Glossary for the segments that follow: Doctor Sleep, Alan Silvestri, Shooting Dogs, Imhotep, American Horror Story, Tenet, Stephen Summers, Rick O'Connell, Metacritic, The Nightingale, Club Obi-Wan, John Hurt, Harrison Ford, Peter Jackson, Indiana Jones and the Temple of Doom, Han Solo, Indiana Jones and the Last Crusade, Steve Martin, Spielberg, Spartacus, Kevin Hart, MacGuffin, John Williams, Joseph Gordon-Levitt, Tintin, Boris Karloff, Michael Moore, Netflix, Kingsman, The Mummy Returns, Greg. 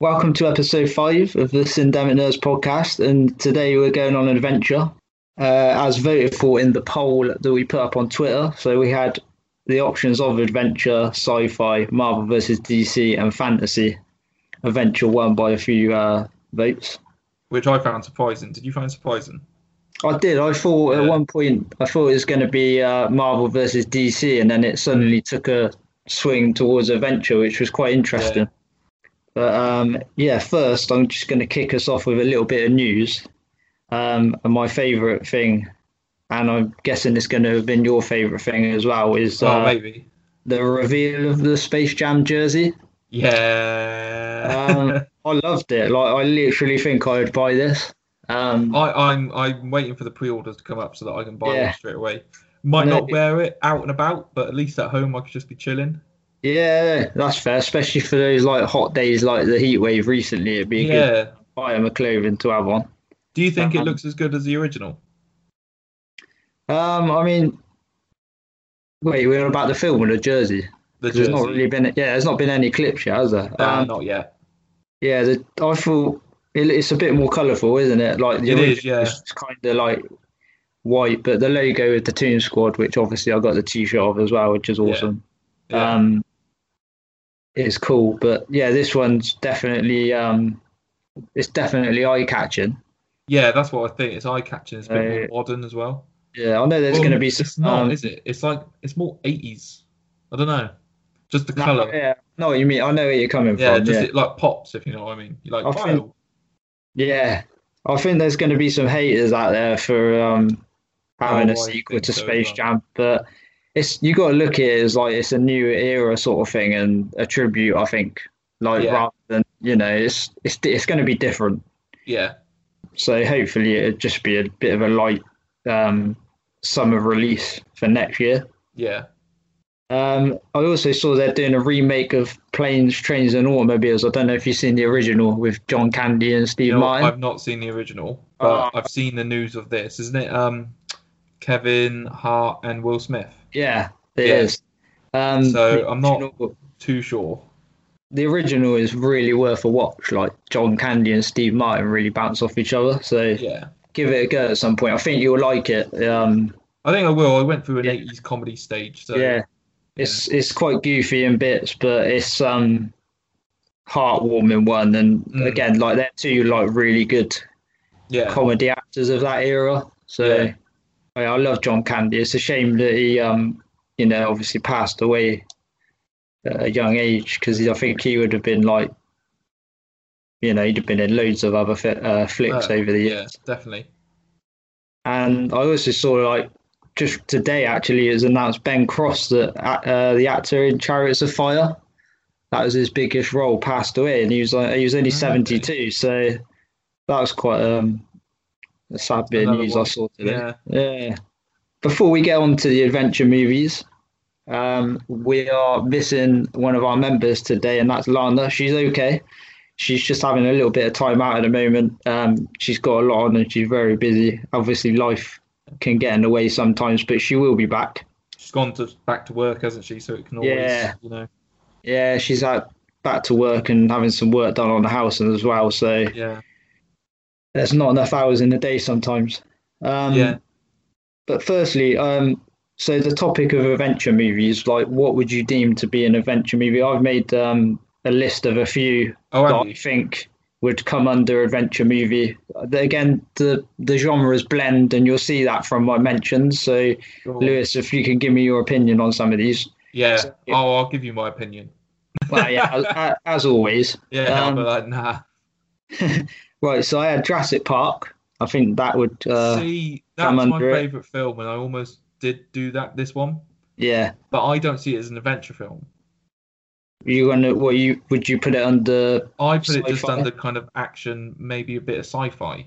Welcome to episode 5 of the Syndemic Nerds podcast, and today we're going on an adventure as voted for in the poll that we put up on Twitter. So we had the options of adventure, sci-fi, Marvel vs. DC and fantasy. Adventure won by a few votes. Which I found surprising. Did you find surprising? I did. I thought at one point, I thought it was going to be Marvel versus DC, and then it suddenly took a swing towards adventure, which was quite interesting. Yeah. But first, I'm just going to kick us off with a little bit of news. And my favourite thing, and I'm guessing it's going to have been your favourite thing as well, is maybe the reveal of the Space Jam jersey. Yeah. I loved it. Like, I literally think I would buy this. I'm waiting for the pre-orders to come up so that I can buy one straight away. Might not wear it out and about, but at least at home I could just be chilling. Yeah, that's fair, especially for those like hot days like the heat wave recently. It'd be good to buy them a clothing to have on. Do you think it looks as good as the original? We're about the film and the jersey. There's not really been there's not been any clips yet, has there? Not yet. Yeah, I thought it's a bit more colourful, isn't it? Like the original is kind of like white, but the logo with the Toon Squad, which obviously I got the T-shirt of as well, which is awesome. Yeah. It's cool, but this one's definitely it's eye-catching. Yeah, that's what I think. It's eye-catching. It's a bit more modern as well. Yeah, I know there's going to be some. It's not, is it? It's like it's more 80s. I don't know. Just the colour. Yeah, no, you mean I know where you're coming from. Yeah, it like pops, if you know what I mean. You're like, wow. Yeah, I think there's going to be some haters out there for having a sequel to Space Jam, but you got to look at it as like it's a new era sort of thing and a tribute, I think. Rather than it's going to be different. Yeah. So hopefully it'd just be a bit of a light summer release for next year. Yeah. I also saw they're doing a remake of Planes, Trains and Automobiles. I don't know if you've seen the original with John Candy and Steve Martin. I've not seen the original, but I've seen the news of this, isn't it? Kevin Hart and Will Smith. Yeah, it is. So I'm not too sure. The original is really worth a watch. Like John Candy and Steve Martin really bounce off each other. So give it a go at some point. I think you'll like it. I think I will. I went through an 80s comedy stage. So. Yeah. It's quite goofy in bits, but it's heartwarming one. And again, like they're two like really good comedy actors of that era. So I love John Candy. It's a shame that he, obviously passed away at a young age because I think he would have been like, he'd have been in loads of other flicks over the years. Yeah, definitely. And I also saw like. Just today, actually, it was announced Ben Cross, that the actor in *Chariots of Fire*, that was his biggest role, passed away, and he was only 72. So that was quite a sad bit of news I saw today. Yeah. Before we get on to the adventure movies, we are missing one of our members today, and that's Lana. She's okay. She's just having a little bit of time out at the moment. She's got a lot on, and she's very busy. Obviously, life can get in the way sometimes, but she will be back. She's gone back to work, hasn't she? So it can always, Yeah, she's out back to work and having some work done on the house as well. So there's not enough hours in the day sometimes. But firstly, so the topic of adventure movies, like what would you deem to be an adventure movie? I've made a list of a few I think would come under adventure movie. Again, the genres blend, and you'll see that from my mentions. So, Lewis, if you can give me your opinion on some of these. Yeah. So, I'll give you my opinion. Well, as always. Yeah, but nah. Right, so I had Jurassic Park. I think that would that's my favourite film, and I almost did do that, this one. Yeah. But I don't see it as an adventure film. Would you put it under? I put it just under kind of action, maybe a bit of sci-fi.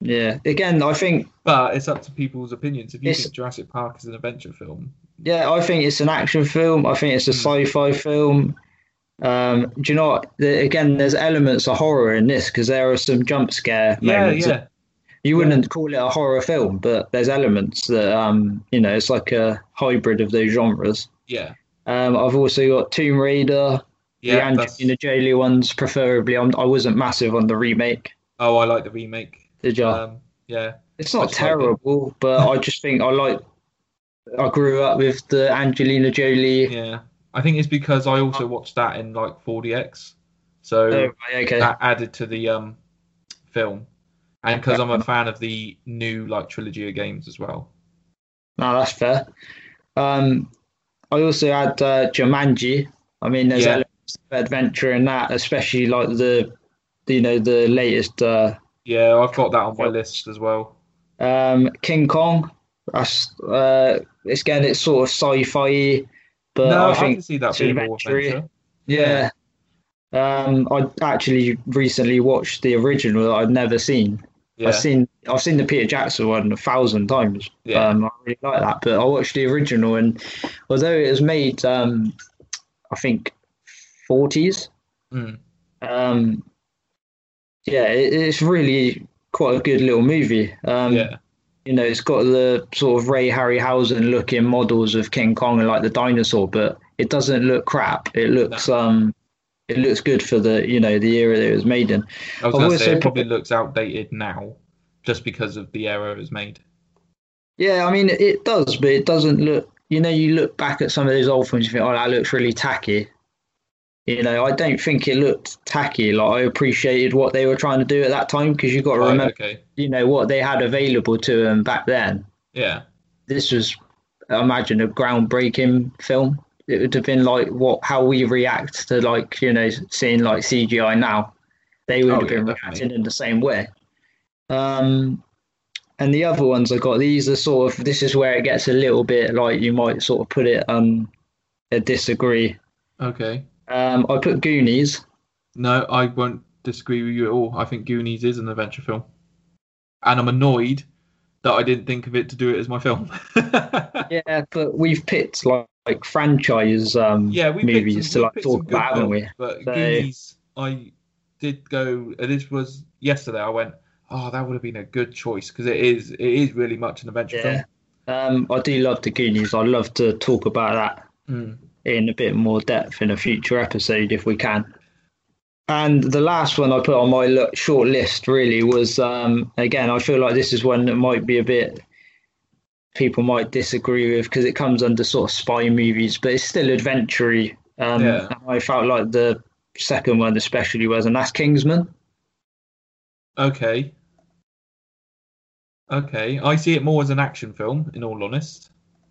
Yeah, again, I think. But it's up to people's opinions. If you think Jurassic Park is an adventure film. Yeah, I think it's an action film. I think it's a sci-fi film. Do you know what? Again, there's elements of horror in this because there are some jump scare moments. Yeah. You wouldn't call it a horror film, but there's elements that it's like a hybrid of those genres. Yeah. I've also got Tomb Raider, Yeah, the Angelina Jolie ones, preferably. I wasn't massive on the remake. Oh, I like the remake. Did you? Yeah. It's not terrible, but I just think I grew up with the Angelina Jolie. Yeah. I think it's because I also watched that in 4DX. So that added to the film. And because I'm a fan of the new trilogy of games as well. No, that's fair. I also had Jumanji. I mean, there's elements of adventure in that, especially the latest. Yeah, I've got that on my list as well. King Kong. That's it's sort of sci-fi, but I can see that being more adventure. Yeah. I actually recently watched the original that I'd never seen. Yeah. I've seen the Peter Jackson one 1,000 times. Yeah. I really like that, but I watched the original, and although it was made, I think, 40s. Mm. It's really quite a good little movie. It's got the sort of Ray Harryhausen looking models of King Kong and the dinosaur, but it doesn't look crap. It looks it looks good for the the era that it was made in. I was going to say it probably looks outdated now, just because of the era it was made. Yeah, I mean it does, but it doesn't look. You look back at some of those old films, you think, "Oh, that looks really tacky." I don't think it looked tacky. I appreciated what they were trying to do at that time, because you've got to remember, what they had available to them back then. Yeah, this was, I imagine, a groundbreaking film. It would have been how we react to seeing CGI now. They would have been reacting in the same way. And the other ones I got, these are sort of, this is where it gets a little bit you might sort of put it disagree. Okay. I put Goonies. No, I won't disagree with you at all. I think Goonies is an adventure film, and I'm annoyed that I didn't think of it to do it as my film. Yeah, but we've picked franchise movies to talk about, haven't we? But so, Goonies, I did go. This was yesterday. I went, oh, that would have been a good choice, because it is really much an adventure film. I do love the Goonies. I love to talk about that in a bit more depth in a future episode if we can. And the last one I put on my short list really was, again, I feel like this is one that might be a bit, people might disagree with, because it comes under sort of spy movies, but it's still adventure-y. And I felt like the second one especially was, and that's Kingsman. Okay. I see it more as an action film, in all honesty.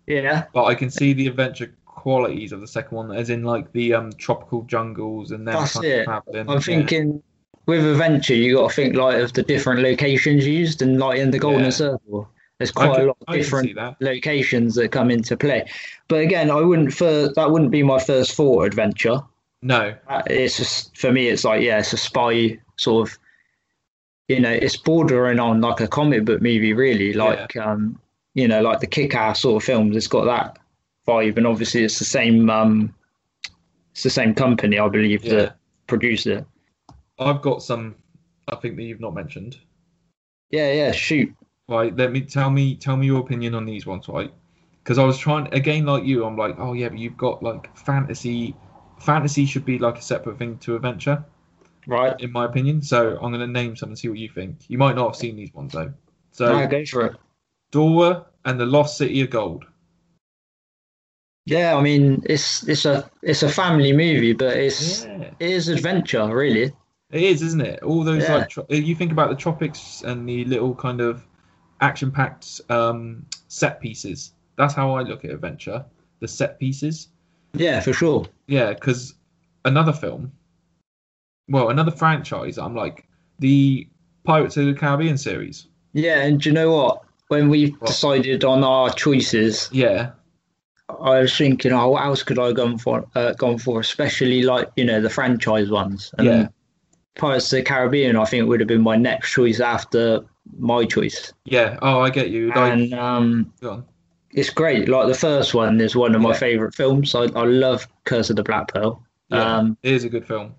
Yeah. But I can see the adventure qualities of the second one, as in the tropical jungles and then that's it. I'm thinking with adventure, you got to think of the different locations used, and in the Golden Circle, there's quite a lot of different locations that come into play. But again, that wouldn't be my first thought adventure. No, it's just, for me, it's it's a spy sort of. It's bordering on a comic book movie, really. The kick-ass sort of films. It's got that vibe, and obviously it's the same. It's the same company, I believe, that produced it. I've got some, I think, that you've not mentioned. Yeah. Shoot. Right. Let me tell me your opinion on these ones, right? Because I was trying again, you. I'm like, oh yeah, but you've got fantasy. Fantasy should be a separate thing to adventure. Right, in my opinion. So I'm going to name some and see what you think. You might not have seen these ones though. So yeah, go for it. Dora and the Lost City of Gold. Yeah, I mean it's a family movie, but it is adventure, really. It is, isn't it? All those you think about the tropics and the little kind of action-packed set pieces. That's how I look at adventure. The set pieces. Yeah, for sure. Yeah, because another film. Well, another franchise, I'm the Pirates of the Caribbean series. Yeah, and do you know what? When we decided on our choices, I was thinking, what else could I gone for? Especially the franchise ones. And Pirates of the Caribbean, I think, would have been my next choice after my choice. Yeah. Oh, I get you. And go on. It's great. The first one is one of my favourite films. I love Curse of the Black Pearl. Yeah, it is a good film.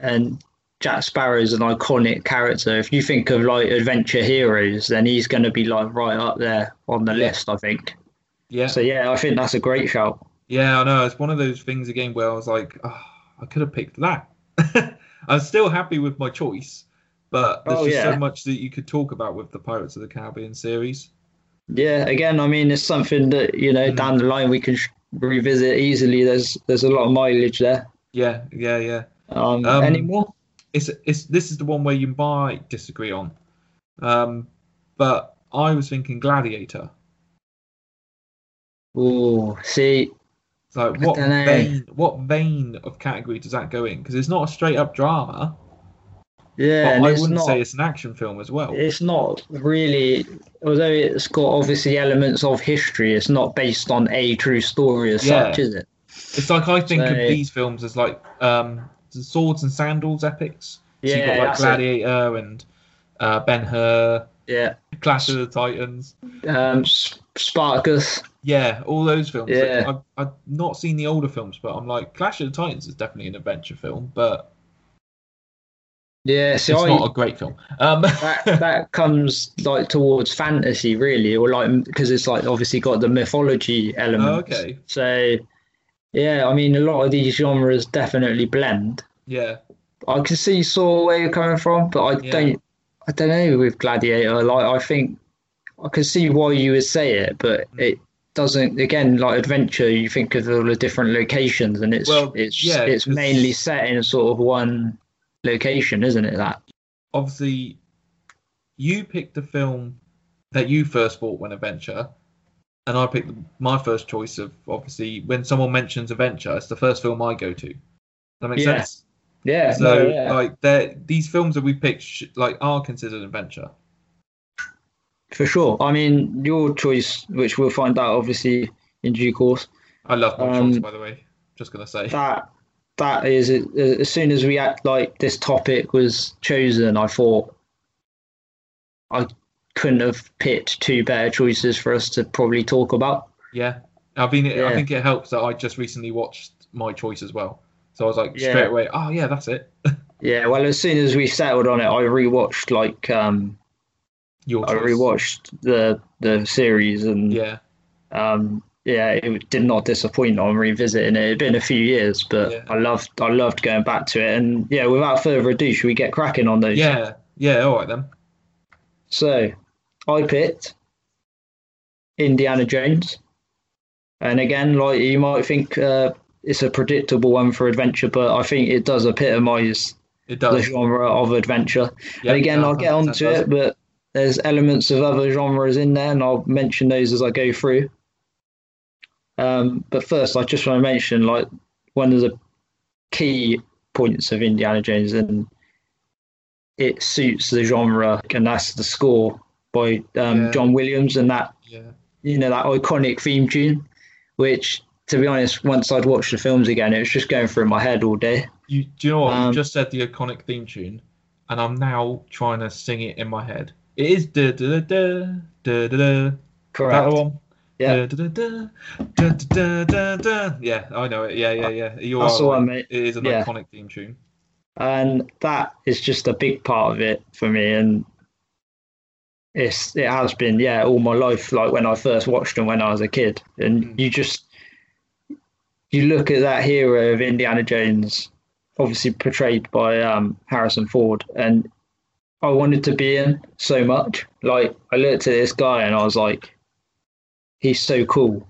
And Jack Sparrow is an iconic character. If you think of adventure heroes, then he's going to be right up there on the list, I think. Yeah. So I think that's a great shout. Yeah, I know. It's one of those things again where I was like, oh, I could have picked that. I'm still happy with my choice, but there's so much that you could talk about with the Pirates of the Caribbean series. Yeah, again, I mean, it's something that, you know, down the line we can revisit easily. There's a lot of mileage there. Yeah. Any more? This is the one where you might disagree on. But I was thinking Gladiator. Oh, see. It's like, what vein of category does that go in? Because it's not a straight up drama. Yeah, but I wouldn't say it's an action film as well. It's not really, although it's got obviously elements of history. It's not based on a true story as such, is it? It's like I think of these films as like Swords and Sandals epics. So you've got like Gladiator and Ben-Hur. Yeah. Clash of the Titans. Spartacus. Yeah, all those films. Yeah. Like, I've not seen the older films, but I'm like, Clash of the Titans is definitely an adventure film, but it's not a great film. That comes like towards fantasy, really, or like, because it's like obviously got the mythology element. Oh, okay. So, yeah, I mean, a lot of these genres definitely blend. Yeah. I can see where you're coming from, but I don't know with Gladiator. Like, I think I can see why you would say it, but it doesn't. Again, like adventure, you think of all the different locations, and it's mainly set in sort of one location, isn't it? That obviously, you picked the film that you first bought when adventure, and I picked my first choice of obviously when someone mentions adventure, it's the first film I go to. Does that make sense? Yeah. So like these films that we picked are considered adventure. For sure. I mean, your choice, which we'll find out obviously in due course. I love my choice, by the way. Just gonna say that is, as soon as we act like this topic was chosen, I thought I couldn't have picked two better choices for us to probably talk about. Yeah. I mean, I think it helps that I just recently watched my choice as well. So I was like straight away, oh yeah, that's it. Yeah, well, as soon as we settled on it, I rewatched the series, and it did not disappoint on revisiting it. It'd been a few years, but I loved going back to it. And yeah, without further ado, should we get cracking on those? Yeah, all right then. So I picked Indiana Jones, and again, like you might think. It's a predictable one for adventure, but I think it does epitomise the genre of adventure. Yep, and again, I'll get onto it, but there's elements of other genres in there, and I'll mention those as I go through. But first, I just want to mention one of the key points of Indiana Jones, and it suits the genre, and that's the score by John Williams, and that that iconic theme tune, which. To be honest, once I'd watched the films again, it was just going through my head all day. Do you know what? You just said the iconic theme tune, and I'm now trying to sing it in my head. It is da da da da da da. Correct. That one. Yeah. Da da da da da da da. Yeah, I know it. Yeah. That's the one, mate. It is an iconic theme tune, and that is just a big part of it for me. And it has been all my life. Like when I first watched them when I was a kid, and you look at that hero of Indiana Jones, obviously portrayed by Harrison Ford, and I wanted to be him so much. Like, I looked at this guy and I was like, he's so cool.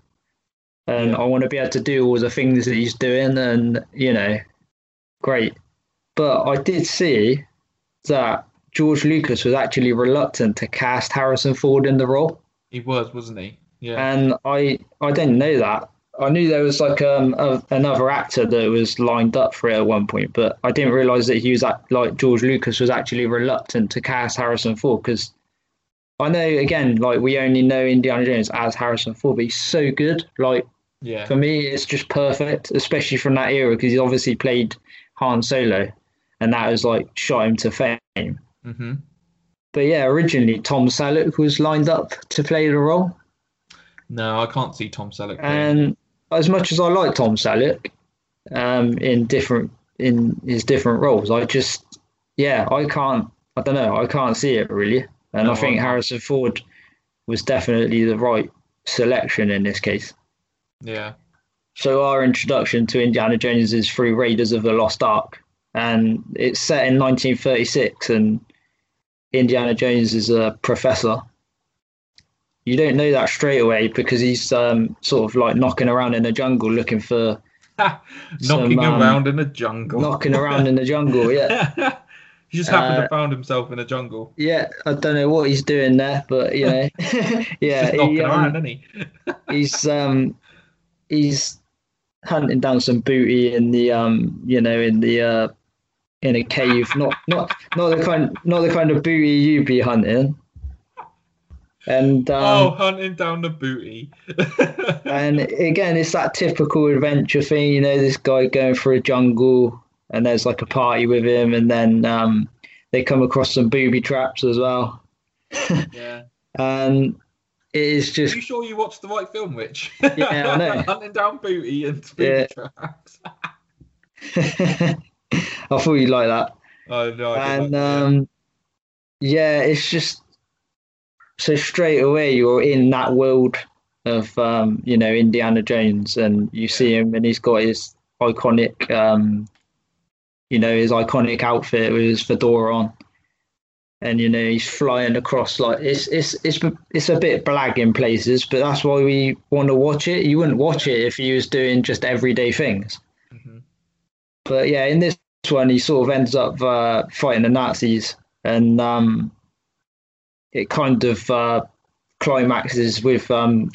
And I want to be able to do all the things that he's doing and, great. But I did see that George Lucas was actually reluctant to cast Harrison Ford in the role. He was, wasn't he? Yeah. And I didn't know that. I knew there was another actor that was lined up for it at one point, but I didn't realise that he was George Lucas was actually reluctant to cast Harrison Ford, because I know, again, we only know Indiana Jones as Harrison Ford, but he's so good. For me, it's just perfect, especially from that era, because he obviously played Han Solo, and that was shot him to fame. Mm-hmm. But yeah, originally Tom Selleck was lined up to play the role. No, I can't see Tom Selleck. And as much as I like Tom Selleck in his different roles, I just, I can't, I don't know, I can't see it really. And no, I think Harrison Ford was definitely the right selection in this case. Yeah. So our introduction to Indiana Jones is through Raiders of the Lost Ark, and it's set in 1936, and Indiana Jones is a professor. You don't know that straight away because he's sort of like knocking around in the jungle looking for... Knocking around in the jungle, yeah. He just happened to found himself in a jungle. Yeah, I don't know what he's doing there, but, you know. Yeah, he's just knocking around, isn't he? He's hunting down some booty in the, in a cave. Not the kind of booty you be hunting. And hunting down the booty. And again, it's that typical adventure thing, you know, this guy going through a jungle and there's like a party with him, and then they come across some booby traps as well. Yeah. And it is just... Are you sure you watched the right film, Rich? Yeah, I know. Hunting down booty and booby traps. I thought you'd like that. Oh, no, and it's just... So straight away, you're in that world of, Indiana Jones, and you see him, and he's got his iconic, outfit with his fedora on, and you know he's flying across like it's a bit blag in places, but that's why we want to watch it. You wouldn't watch it if he was doing just everyday things, mm-hmm. But yeah, in this one, he sort of ends up fighting the Nazis, and it kind of climaxes with, and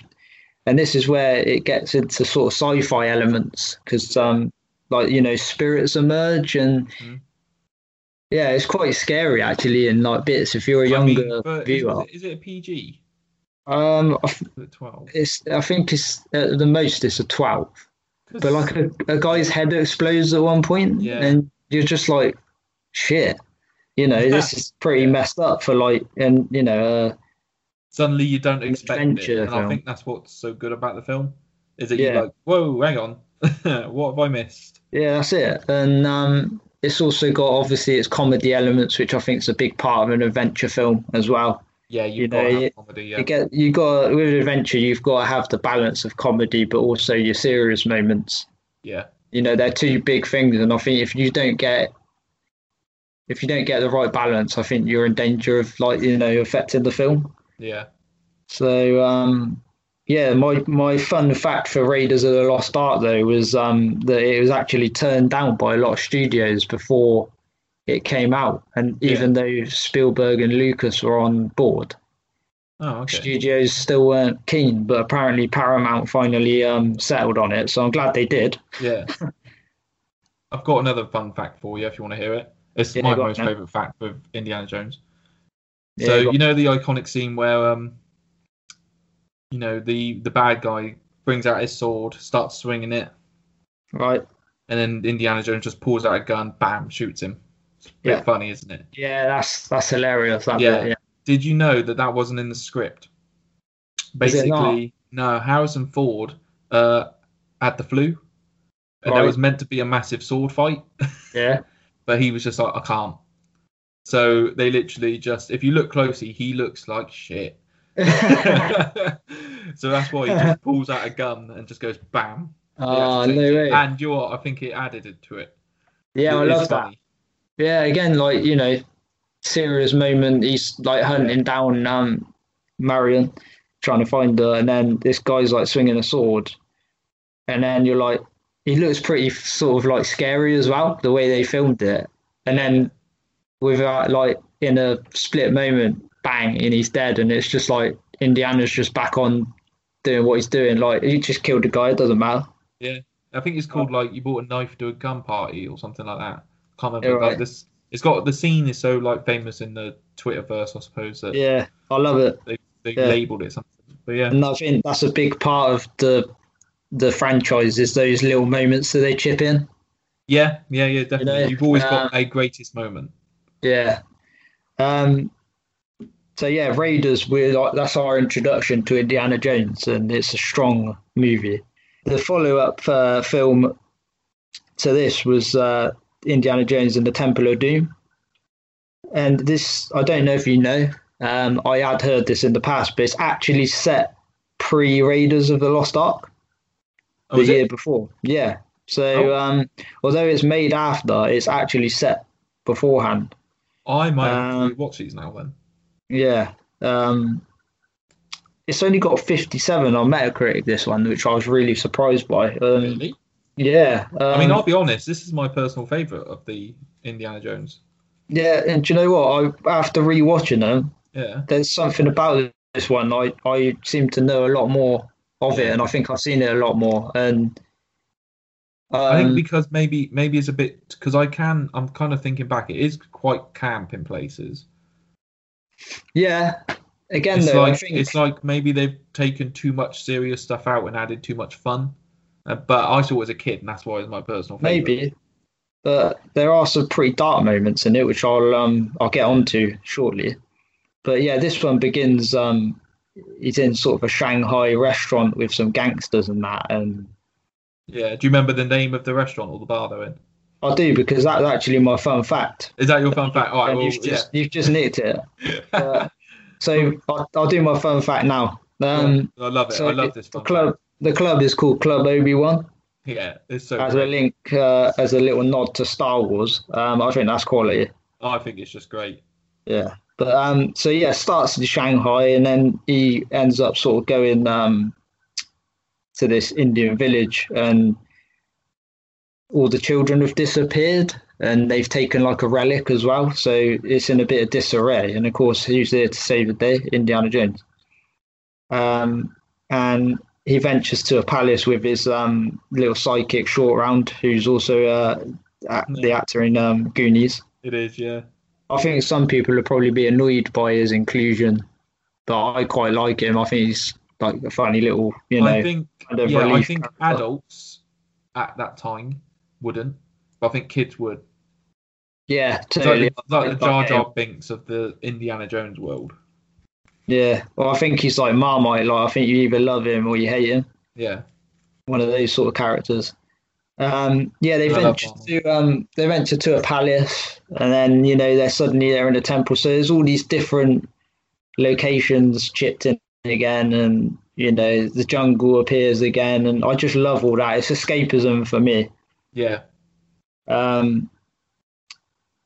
this is where it gets into sort of sci-fi elements because, spirits emerge and it's quite scary actually in like bits if you're a younger viewer. Is it a PG? I think it's the most it's a 12. But like a guy's head explodes at one point, and you're just like, shit. You know, this is pretty messed up for like, and you know, suddenly you don't expect it. And I think that's what's so good about the film is that you're like, whoa, hang on, what have I missed? Yeah, that's it. And it's also got obviously its comedy elements, which I think is a big part of an adventure film as well. Yeah, with adventure, you've got to have the balance of comedy, but also your serious moments. Yeah, you know, they're two big things, and I think if you don't get the right balance, I think you're in danger of affecting the film. Yeah. So my fun fact for Raiders of the Lost Ark though was that it was actually turned down by a lot of studios before it came out, and even though Spielberg and Lucas were on board, studios still weren't keen. But apparently Paramount finally settled on it, so I'm glad they did. Yeah. I've got another fun fact for you if you want to hear it. It's my most favourite fact of Indiana Jones. Yeah, so, you know, the iconic scene where, the bad guy brings out his sword, starts swinging it. Right. And then Indiana Jones just pulls out a gun, bam, shoots him. It's a bit funny, isn't it? Yeah, that's hilarious. That bit. Did you know that wasn't in the script? Basically, no, Harrison Ford had the flu. And there was meant to be a massive sword fight. Yeah. But he was just like, I can't. So they literally just, if you look closely, he looks like shit. So that's why he just pulls out a gun and just goes bam. Oh, no way. And I think it added to it. Yeah, I love that. Yeah, again, like, you know, serious moment. He's like hunting down Marion, trying to find her. And then this guy's like swinging a sword. And then you're like, he looks pretty sort of like scary as well, the way they filmed it. And then without like in a split moment, bang, and he's dead. And it's just like Indiana's just back on doing what he's doing. Like he just killed a guy. It doesn't matter. Yeah. I think it's called like You Bought a Knife to a Gun Party or something like that. Can't remember. Right. Like this. It's got the scene is so like famous in the Twitterverse, I suppose. That I love it. They labelled it something. But yeah. And I think that's a big part of the franchise is those little moments that they chip in. Yeah, definitely. You've always got a greatest moment. Yeah. So yeah, Raiders. That's our introduction to Indiana Jones, and it's a strong movie. The follow-up film to this was Indiana Jones and the Temple of Doom, and this I don't know if you know. I had heard this in the past, but it's actually set pre Raiders of the Lost Ark. year before. Yeah. So although it's made after, it's actually set beforehand. I might watch these now then. Yeah. It's only got 57 on Metacritic, this one, which I was really surprised by. Really? Yeah. I mean, I'll be honest, this is my personal favourite of the Indiana Jones. Yeah, and do you know what? After rewatching them, there's something about this one. I seem to know a lot more of it, and I think I've seen it a lot more. And I think because maybe it's a bit, because I'm kind of thinking back, it is quite camp in places. Yeah. Again, it's though, like, I think it's like maybe they've taken too much serious stuff out and added too much fun. But I saw it as a kid, and that's why it's my personal favorite. Maybe, but there are some pretty dark moments in it, which I'll get onto shortly. But yeah, this one begins. He's in sort of a Shanghai restaurant with some gangsters and that. And yeah, do you remember the name of the restaurant or the bar they're in? I do, because that's actually my fun fact. Is that your fun fact? All right, well, you've just nicked it. So I'll do my fun fact now. I love it. So I love this fun fact. The club is called Club Obi-Wan. Yeah, it's so as great. A link, as a little nod to Star Wars. I think that's quality. Oh, I think it's just great. Yeah, but starts in Shanghai, and then he ends up sort of going to this Indian village, and all the children have disappeared, and they've taken like a relic as well. So it's in a bit of disarray, and of course, who's there to save the day? Indiana Jones. And he ventures to a palace with his little sidekick, Short Round, who's also the actor in Goonies. It is, yeah. I think some people will probably be annoyed by his inclusion, but I quite like him. I think he's like a funny little, I think adults at that time wouldn't, but I think kids would. Yeah, totally. It's like the Jar Jar Binks of the Indiana Jones world. Yeah, well, I think he's like Marmite. Like, I think you either love him or you hate him. Yeah, one of those sort of characters. They venture to a palace, and then they're suddenly there in a temple. So there's all these different locations chipped in again, and the jungle appears again, and I just love all that. It's escapism for me. Yeah.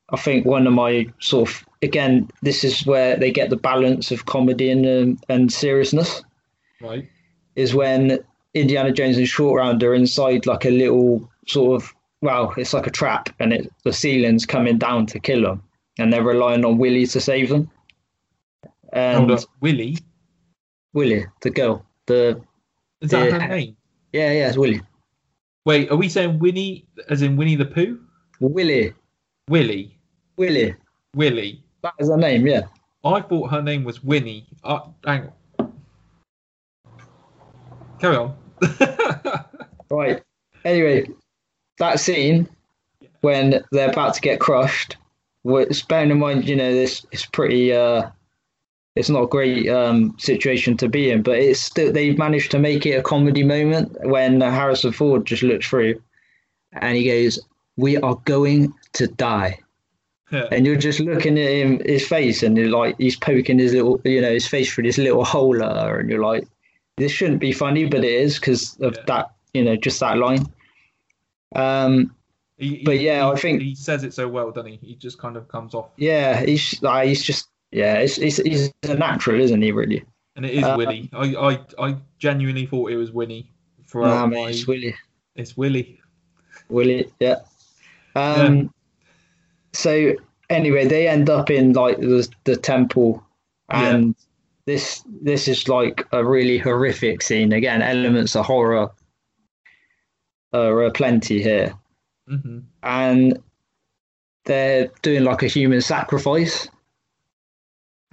I think one of my sort of, again, this is where they get the balance of comedy and seriousness. Right. Is when Indiana Jones and Short Round are inside like a little sort of, well, it's like a trap, and the ceiling's coming down to kill them, and they're relying on Willie to save them. And hold on. Willie? Willie, the girl. Is that her name? Yeah, yeah, it's Willie. Wait, are we saying Winnie as in Winnie the Pooh? Willie. That is her name, yeah. I thought her name was Winnie. Hang on. Carry on. Right. Anyway, that scene when they're about to get crushed, which, bearing in mind, this is pretty. It's not a great situation to be in, but it's still, they've managed to make it a comedy moment when Harrison Ford just looks through, and he goes, "We are going to die." Yeah. And you're just looking at him, his face, and you're like, he's poking his little, his face through this little hole, and you're like, this shouldn't be funny, but it is because of that, just that line. I think he says it so well, doesn't he? He just kind of comes off. Yeah, he's just, he's a natural, isn't he? Really. And it is Willie. I genuinely thought it was Winnie. It's Willie. It's Willie. Willie, yeah. So anyway, they end up in like the temple, and this is like a really horrific scene. Again, elements of horror are plenty here. Mm-hmm. And they're doing like a human sacrifice,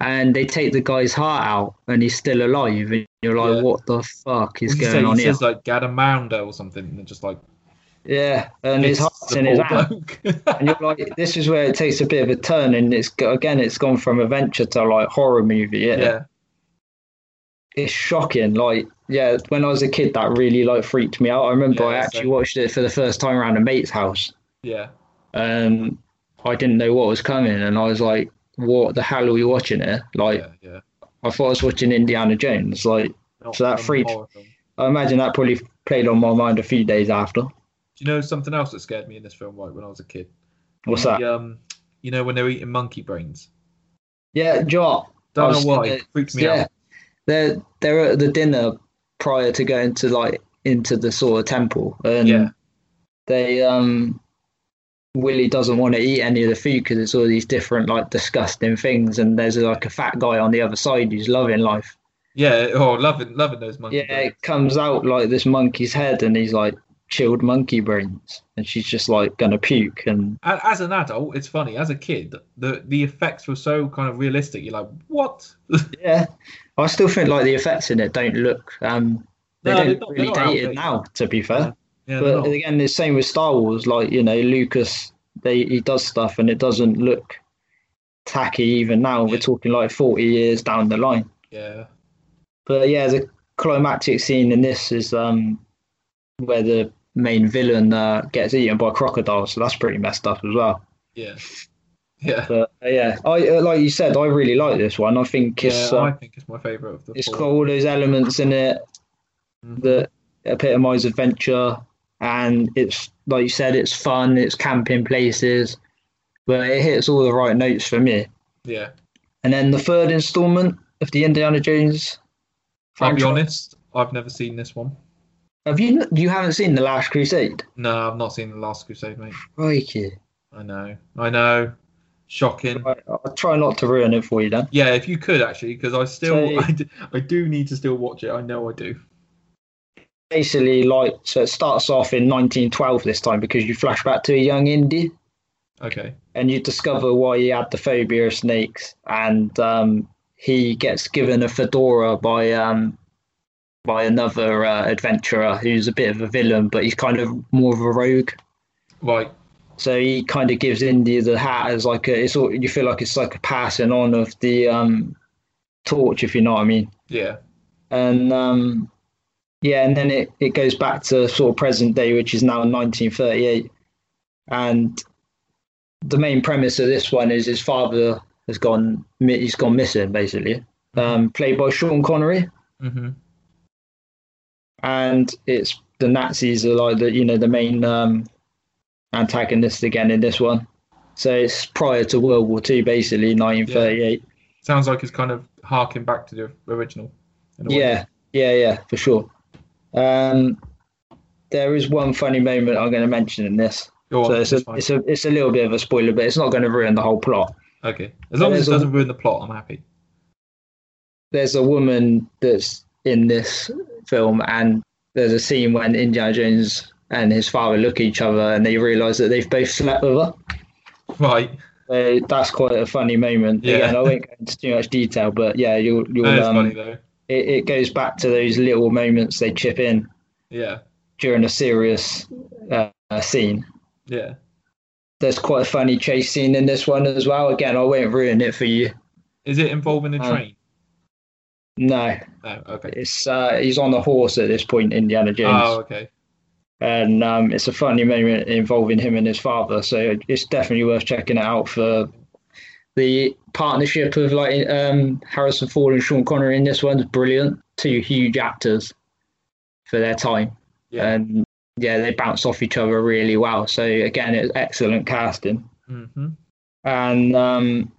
and they take the guy's heart out, and he's still alive. And you're like, what the fuck is going on here? He says like Gadamanda or something, and just like. Yeah, and his heart's in his hand. And you're like, this is where it takes a bit of a turn, and it's gone from adventure to like horror movie. Yeah. It's shocking. Like, yeah, when I was a kid, that really like freaked me out. I remember I actually watched it for the first time around a mate's house. Yeah. I didn't know what was coming, and I was like, what the hell are we watching here? Like, I thought I was watching Indiana Jones. Like, so that freaked. I imagine that probably played on my mind a few days after. Do you know something else that scared me in this film, right, when I was a kid? What's that? You know, when they're eating monkey brains. Yeah, Joe. Don't know why. It freaked me out. They're at the dinner prior to going to into the sort of temple, and they Willie doesn't want to eat any of the food because it's all these different disgusting things, and there's a fat guy on the other side who's loving life. Yeah, loving those monkey brains. It comes out this monkey's head, and he's chilled monkey brains, and she's just gonna puke. And as an adult, it's funny. As a kid, the effects were so kind of realistic. You're like, what? Yeah, I still think the effects in it don't look. They're not dated now, to be fair. Yeah, but again, the same with Star Wars. Lucas, he does stuff, and it doesn't look tacky even now. We're talking 40 years down the line. Yeah. But yeah, the climactic scene in this is where the main villain gets eaten by crocodiles. So that's pretty messed up as well. Yeah. Yeah. But yeah, I like you said, I really like this one. I think it's. I think it's my favourite of the. It's got all those elements in it that epitomise adventure, and it's like you said, it's fun. It's camping places, but it hits all the right notes for me. Yeah. And then the third instalment of the Indiana Jones. I'll be honest, I've never seen this one. Have you? You haven't seen The Last Crusade? No, I've not seen The Last Crusade, mate. Crikey. I know. Shocking. Right, I'll try not to ruin it for you, Dan. Yeah, if you could, actually, because I do need to still watch it. I know I do. Basically, so it starts off in 1912 this time, because you flash back to a young Indy. Okay. And you discover why he had the phobia of snakes, and he gets given a fedora by another adventurer who's a bit of a villain, but he's kind of more of a rogue. Right. So he kind of gives Indy the hat as you feel like it's a passing on of the torch, if you know what I mean. Yeah. And and then it goes back to sort of present day, which is now 1938. And the main premise of this one is his father has gone. He's gone missing, basically. Played by Sean Connery. Mm-hmm. And it's the Nazis are the main antagonist again in this one. So it's prior to World War II, basically 1938. Yeah. Sounds like it's kind of harking back to the original. Yeah, for sure. There is one funny moment I'm going to mention in this. It's a little bit of a spoiler, but it's not going to ruin the whole plot. Okay, as long as it doesn't ruin the plot, I'm happy. There's a woman that's in this film, and there's a scene when Indiana Jones and his father look at each other, and they realise that they've both slept with her. Right. So that's quite a funny moment. Yeah. Again, I won't go into too much detail, but yeah, you'll. It's funny though. It goes back to those little moments they chip in. Yeah. During a serious scene. Yeah. There's quite a funny chase scene in this one as well. Again, I won't ruin it for you. Is it involving a train? No. Oh, okay. It's he's on a horse at this point, Indiana Jones. Oh, okay. And it's a funny moment involving him and his father, so it's definitely worth checking it out for the partnership of Harrison Ford and Sean Connery in this one's brilliant. Two huge actors for their time. Yeah. And yeah, they bounce off each other really well. So again, it's excellent casting. Mm-hmm. And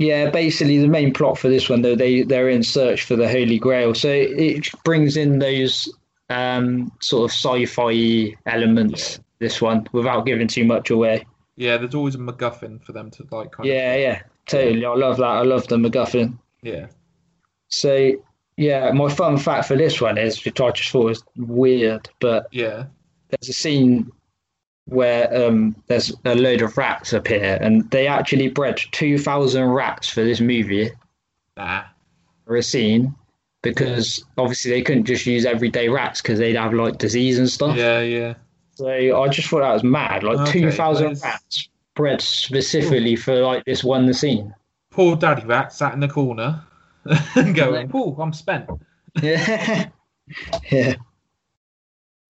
basically the main plot for this one, though, they're in search for the Holy Grail. So it brings in those sort of sci-fi elements. Yeah. This one, without giving too much away. Yeah, there's always a MacGuffin for them to kind of. Yeah, totally. I love that. I love the MacGuffin. Yeah. So yeah, my fun fact for this one is, which I just thought was weird, but yeah. There's a scene where there's a load of rats appear, and they actually bred 2,000 rats for this movie. For a scene, because obviously they couldn't just use everyday rats because they'd have disease and stuff. Yeah, yeah. So I just thought that was mad. 2,000 rats bred specifically for this one scene. Poor daddy rat sat in the corner and going, "Oh, I'm spent." Yeah. Yeah.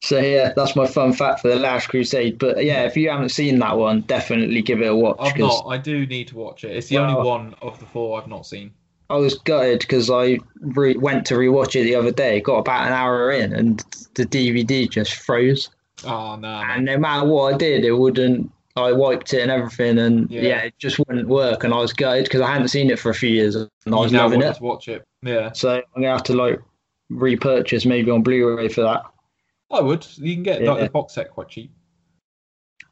So yeah, that's my fun fact for The Last Crusade. But yeah, if you haven't seen that one, definitely give it a watch. I've not. I do need to watch it. It's the only one of the four I've not seen. I was gutted because I went to rewatch it the other day, got about an hour in, and the DVD just froze. Oh, no. And no matter what I did, it wouldn't. I wiped it and everything, and yeah, it just wouldn't work. And I was gutted because I hadn't seen it for a few years, and I was loving it. Watch it. Yeah. So I'm gonna have to repurchase maybe on Blu-ray for that. I would. You can get the box set quite cheap.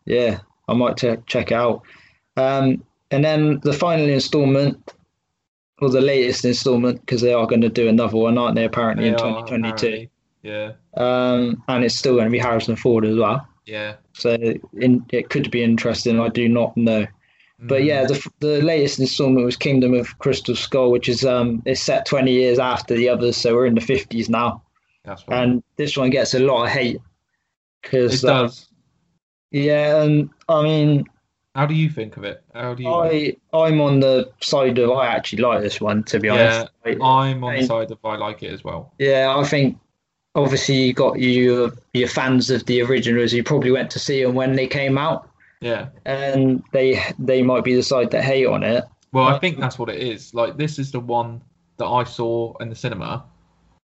Yeah, I might check it out. And then the final installment, or the latest installment, because they are going to do another one, aren't they? Apparently in 2022. Yeah. And it's still going to be Harrison Ford as well. Yeah. So it could be interesting. I do not know. But yeah, the latest installment was Kingdom of Crystal Skull, which is it's set 20 years after the others, so we're in the 50s now. That's right. And this one gets a lot of hate because it does. Yeah, and I mean, how do you think of it? I'm on the side of I actually like this one, to be honest. I'm on the side of I like it as well. Yeah, I think obviously you got your fans of the originals who probably went to see them when they came out. Yeah, and they might be the side that hate on it. Well, I think that's what it is. Like, this is the one that I saw in the cinema.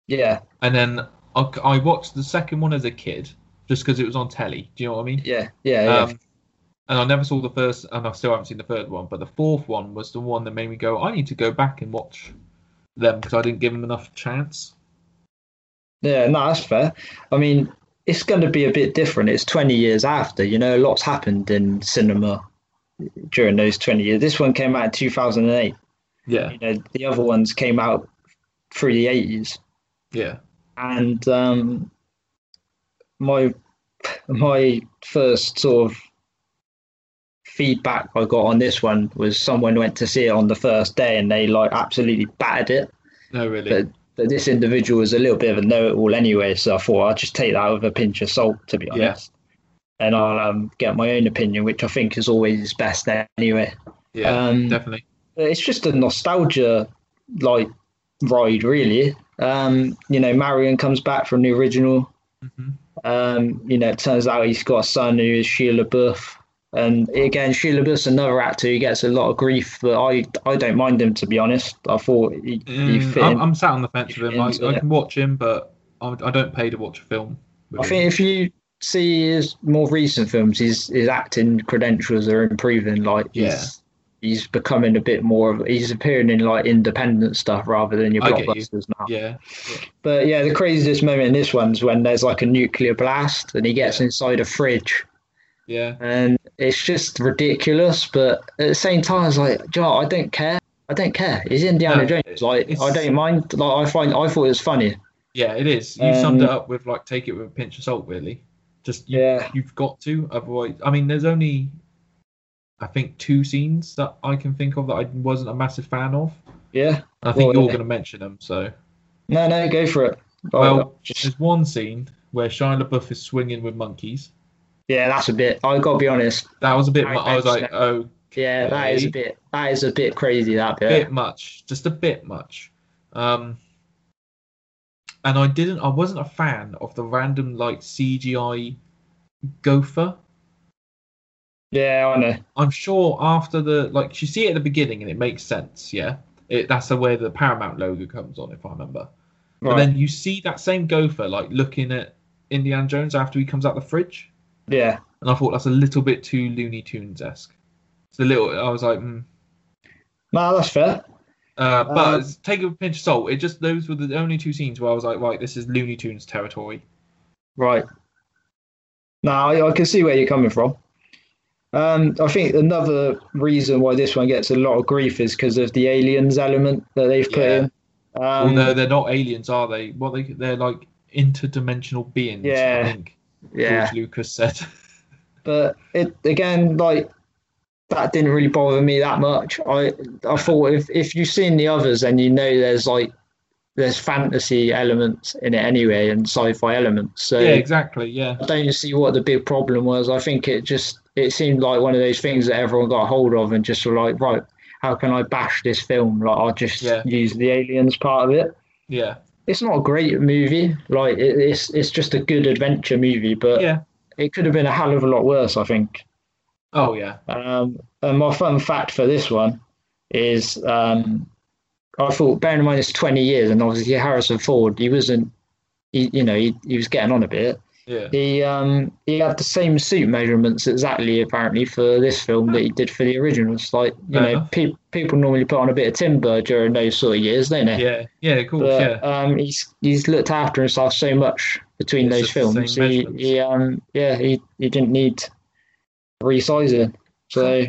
Yeah, and then I watched the second one as a kid just because it was on telly. Do you know what I mean? Yeah. And I never saw the first, and I still haven't seen the third one. But the fourth one was the one that made me go, I need to go back and watch them because I didn't give them enough chance. Yeah, no, that's fair. I mean, it's going to be a bit different. It's 20 years after, you know, lots happened in cinema during those 20 years. This one came out in 2008. Yeah. You know, the other ones came out through the 80s. Yeah. And my first sort of feedback I got on this one was someone went to see it on the first day and they absolutely battered it. No, really? But this individual was a little bit of a know-it-all anyway, so I thought I'd just take that with a pinch of salt, to be honest. Yeah. And I'll get my own opinion, which I think is always best anyway. Yeah, definitely. It's just a nostalgia ride, really. You know, Marion comes back from the original. Mm-hmm. You know, it turns out he's got a son who is Shia LaBeouf. And again, Shia LaBeouf's another actor who gets a lot of grief, but I don't mind him, to be honest. I thought he fit in. I'm sat on the fence with him. I can watch him, but I don't pay to watch a film. I think if you see his more recent films, his acting credentials are improving. He's becoming a bit more of, he's appearing in independent stuff rather than your blockbusters now. Yeah. But yeah, the craziest moment in this one's when there's a nuclear blast and he gets inside a fridge. Yeah. And it's just ridiculous, but at the same time, it's I don't care. I don't care. It's Indiana Jones. I don't mind. I thought it was funny. Yeah, it is. You summed it up with take it with a pinch of salt, really. Just you've got to. Otherwise, I mean, there's only I think two scenes that I can think of that I wasn't a massive fan of. Yeah. I think you're going to mention them, so. No, go for it. There's one scene where Shia LaBeouf is swinging with monkeys. Yeah, that's a bit. I've got to be honest. That was a bit. I was okay. Yeah, that is a bit. That is a bit crazy. That bit. Bit much. Just a bit much. And I wasn't a fan of the random CGI gopher. Yeah, I know. I'm sure after the you see it at the beginning and it makes sense. Yeah, that's the way the Paramount logo comes on, if I remember. Right. And then you see that same gopher looking at Indiana Jones after he comes out the fridge. Yeah, and I thought that's a little bit too Looney Tunes-esque. It's a little. I was No, that's fair. But take it with a pinch of salt. It just those were the only two scenes where I was right, this is Looney Tunes territory. Right. No, I can see where you're coming from. I think another reason why this one gets a lot of grief is because of the aliens element that they've put in. Well, no, they're not aliens, are they? Well, they're interdimensional beings. Yeah. I think. Yeah, George Lucas said. But it again, that didn't really bother me that much. I thought if you've seen the others, then you know there's fantasy elements in it anyway and sci-fi elements. So yeah, exactly. Yeah, I don't see what the big problem was. I think it seemed like one of those things that everyone got hold of and just were right, how can I bash this film? I'll just use the aliens part of it. Yeah. It's not a great movie, it's just a good adventure movie, but it could have been a hell of a lot worse, I think. Oh yeah. And my fun fact for this one is I thought, bearing in mind it's 20 years, and obviously Harrison Ford, he wasn't, he was getting on a bit. Yeah. He had the same suit measurements exactly, apparently, for this film that he did for the original. It's like, people normally put on a bit of timber during those sort of years, don't they? Yeah, yeah, of course, but, yeah. He's looked after himself so much between those films. He didn't need resizing. So,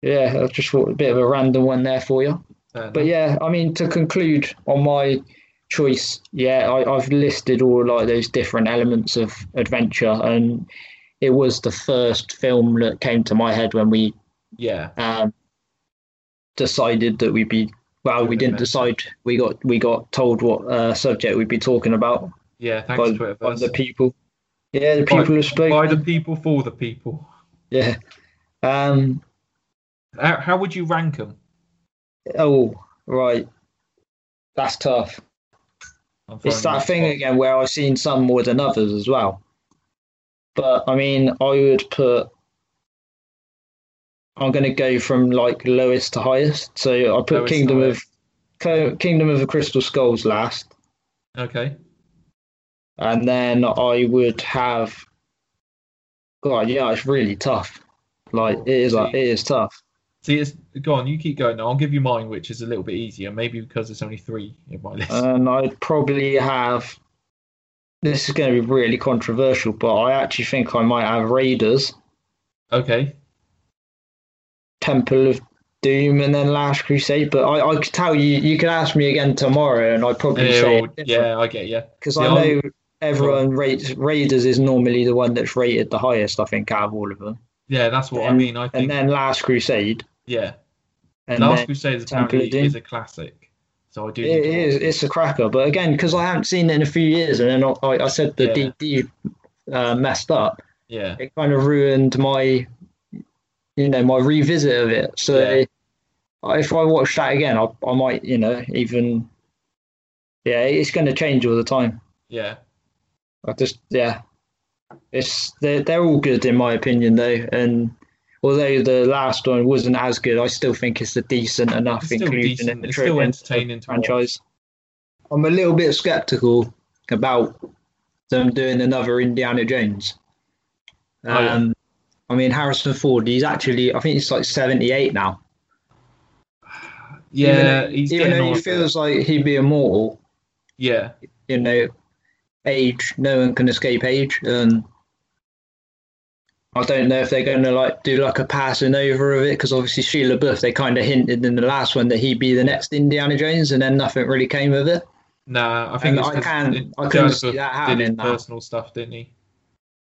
yeah, I just thought a bit of a random one there for you. But, yeah, I mean, to conclude on my choice, I've listed all like those different elements of adventure, and it was the first film that came to my head when we decided that we'd be we got told what subject we'd be talking about, thanks to it, by the people, the people who spoke, by the people, for the people. How would you rank them? Oh, right, that's tough. It's that thing again where I've seen some more than others as well. But, I mean, I'm going to go from, like, lowest to highest. So I put Kingdom of the Crystal Skulls last. Okay. And then I would have... God, yeah, it's really tough. Like, it is tough. See, go on, you keep going now. I'll give you mine, which is a little bit easier, maybe because there's only three in my list. And I'd probably have, this is going to be really controversial, but I actually think I might have Raiders. Okay. Temple of Doom, and then Last Crusade. But I could tell you, you could ask me again tomorrow, and I'd probably say it different. Yeah, I get you. Because I know everyone rates Raiders is normally the one that's rated the highest, I think, out of all of them. Yeah, that's what I mean. I think, and then Last Crusade. Yeah, and Last Crusade is apparently is a classic. So I do. It is. It's a cracker, but again, because I haven't seen it in a few years, and then I said the DD messed up. Yeah, it kind of ruined my, my revisit of it. So if I watch that again, I might, even. Yeah, it's going to change all the time. Yeah. They're all good in my opinion though, and although the last one wasn't as good, I still think it's a decent enough inclusion in the entertaining franchise. I'm a little bit skeptical about them doing another Indiana Jones. I mean, Harrison Ford, he's actually, I think he's like 78 now. Yeah, even though he feels like he'd be immortal. Yeah, age, no one can escape age, and I don't know if they're going to like do like a passing over of it, because obviously Shia LaBeouf, they kind of hinted in the last one that he'd be the next Indiana Jones, and then nothing really came of it. No, I think I couldn't see that happening. Did personal stuff, didn't he?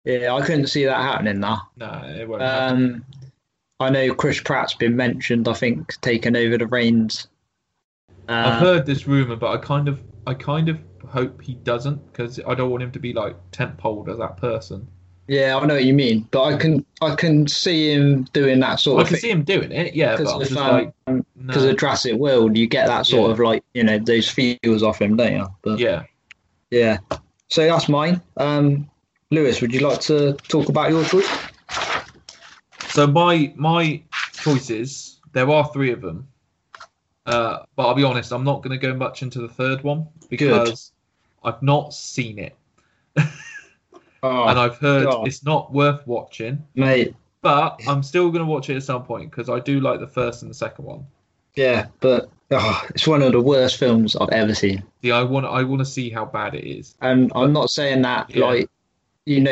Yeah, I couldn't see that happening now. No, it won't happen. I know Chris Pratt's been mentioned, I think, taking over the reins. I've heard this rumor, but I kind of hope he doesn't, because I don't want him to be like tentpole as that person. Yeah, I know what you mean, but I can see him doing that sort of thing. I can see him doing it, yeah. Because of Jurassic World, you get that sort of like, those feels off him, don't you? But, yeah. So that's mine. Lewis, would you like to talk about your choice? So my choices, there are three of them. But I'll be honest, I'm not going to go much into the third one because I've not seen it. And I've heard it's not worth watching. Mate. But I'm still going to watch it at some point because I do like the first and the second one. Yeah, but it's one of the worst films I've ever seen. Yeah, I want to see how bad it is. And I'm not saying that like,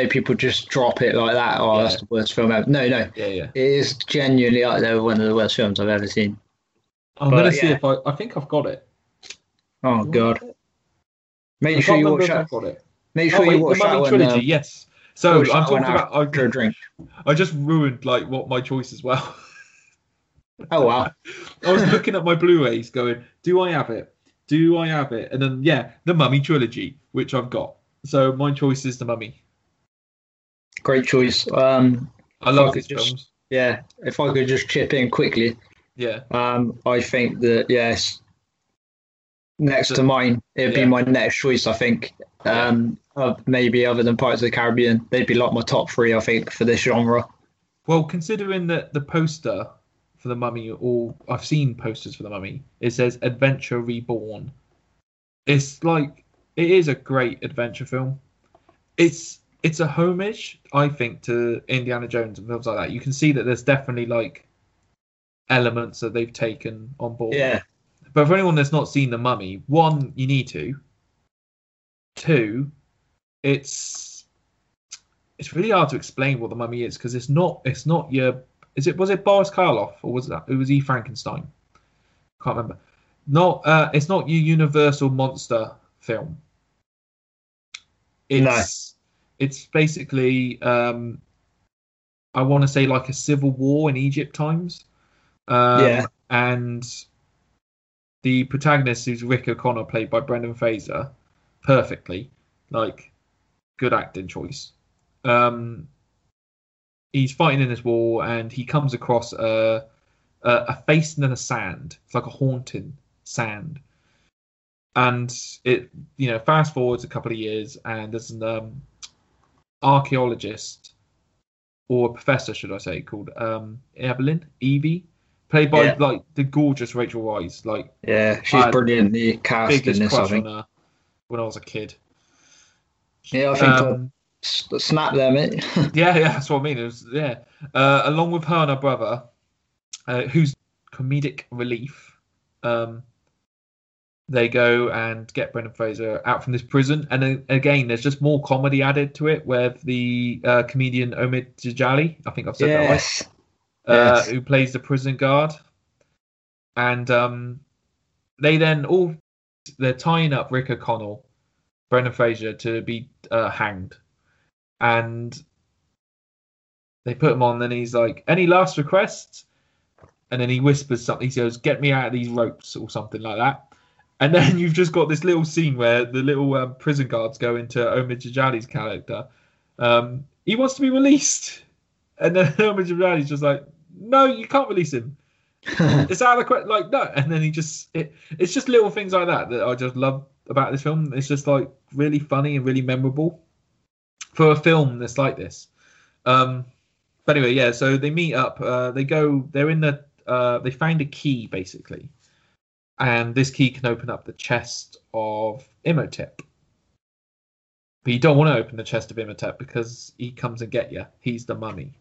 people just drop it like that. Oh, that's the worst film ever. No. Yeah. It is genuinely up there with one of the worst films I've ever seen. I'm going to see if I think I've got it. Oh, God. Make sure you watch that. Make sure you watch that. The Mummy Trilogy, yes. So I'm talking about... After a drink. I just ruined, like, what my choices were. Oh, wow. I was looking at my Blu-rays going, do I have it? And then, the Mummy Trilogy, which I've got. So my choice is The Mummy. Great choice. I love these films. Yeah, if I could just chip in quickly... Yeah. I think that next to mine, it'd be my next choice. I think. Maybe other than Pirates of the Caribbean, they'd be like my top three. I think for this genre. Well, considering that the poster for The Mummy, or I've seen posters for The Mummy. It says Adventure Reborn. It's like, it is a great adventure film. It's a homage, I think, to Indiana Jones and films like that. You can see that there's definitely like elements that they've taken on board. Yeah. But for anyone that's not seen The Mummy, one, you need to. Two, it's really hard to explain what The Mummy is, because it's not your... Was it Boris Karloff, or was that? It was E. Frankenstein. Can't remember. It's not your Universal monster film. It's basically, I want to say, like a civil war in Egypt times. And the protagonist, who's Rick O'Connor, played by Brendan Fraser, perfectly, like, good acting choice. He's fighting in this war, and he comes across a face in the sand. It's like a haunted sand. And it, you know, fast forwards a couple of years, and there's an archaeologist, or a professor, should I say, called Evie, played by like the gorgeous Rachel Weisz. Like, yeah, she's brilliant. The cast in this, I think. When I was a kid. Yeah, I think snap there, mate. yeah, that's what I mean. It was, along with her and her brother, who's comedic relief, they go and get Brendan Fraser out from this prison. And then, again, there's just more comedy added to it, where the comedian Omid Djalili, I think I've said that right, who plays the prison guard. And they then they're tying up Rick O'Connell, Brendan Fraser, to be hanged. And they put him on, and he's like, any last requests? And then he whispers something. He goes, get me out of these ropes, or something like that. And then you've just got this little scene where the little prison guards go into Omid Djalili's character. He wants to be released. And then Omid Djalili's just like, no, you can't release him. It's out of the question. Like, no. And then he just... It's just little things like that I just love about this film. It's just, like, really funny and really memorable for a film that's like this. But anyway, so they meet up. They go... They're in the... they find a key, basically. And this key can open up the chest of Imhotep. But you don't want to open the chest of Imhotep, because he comes and get you. He's the mummy.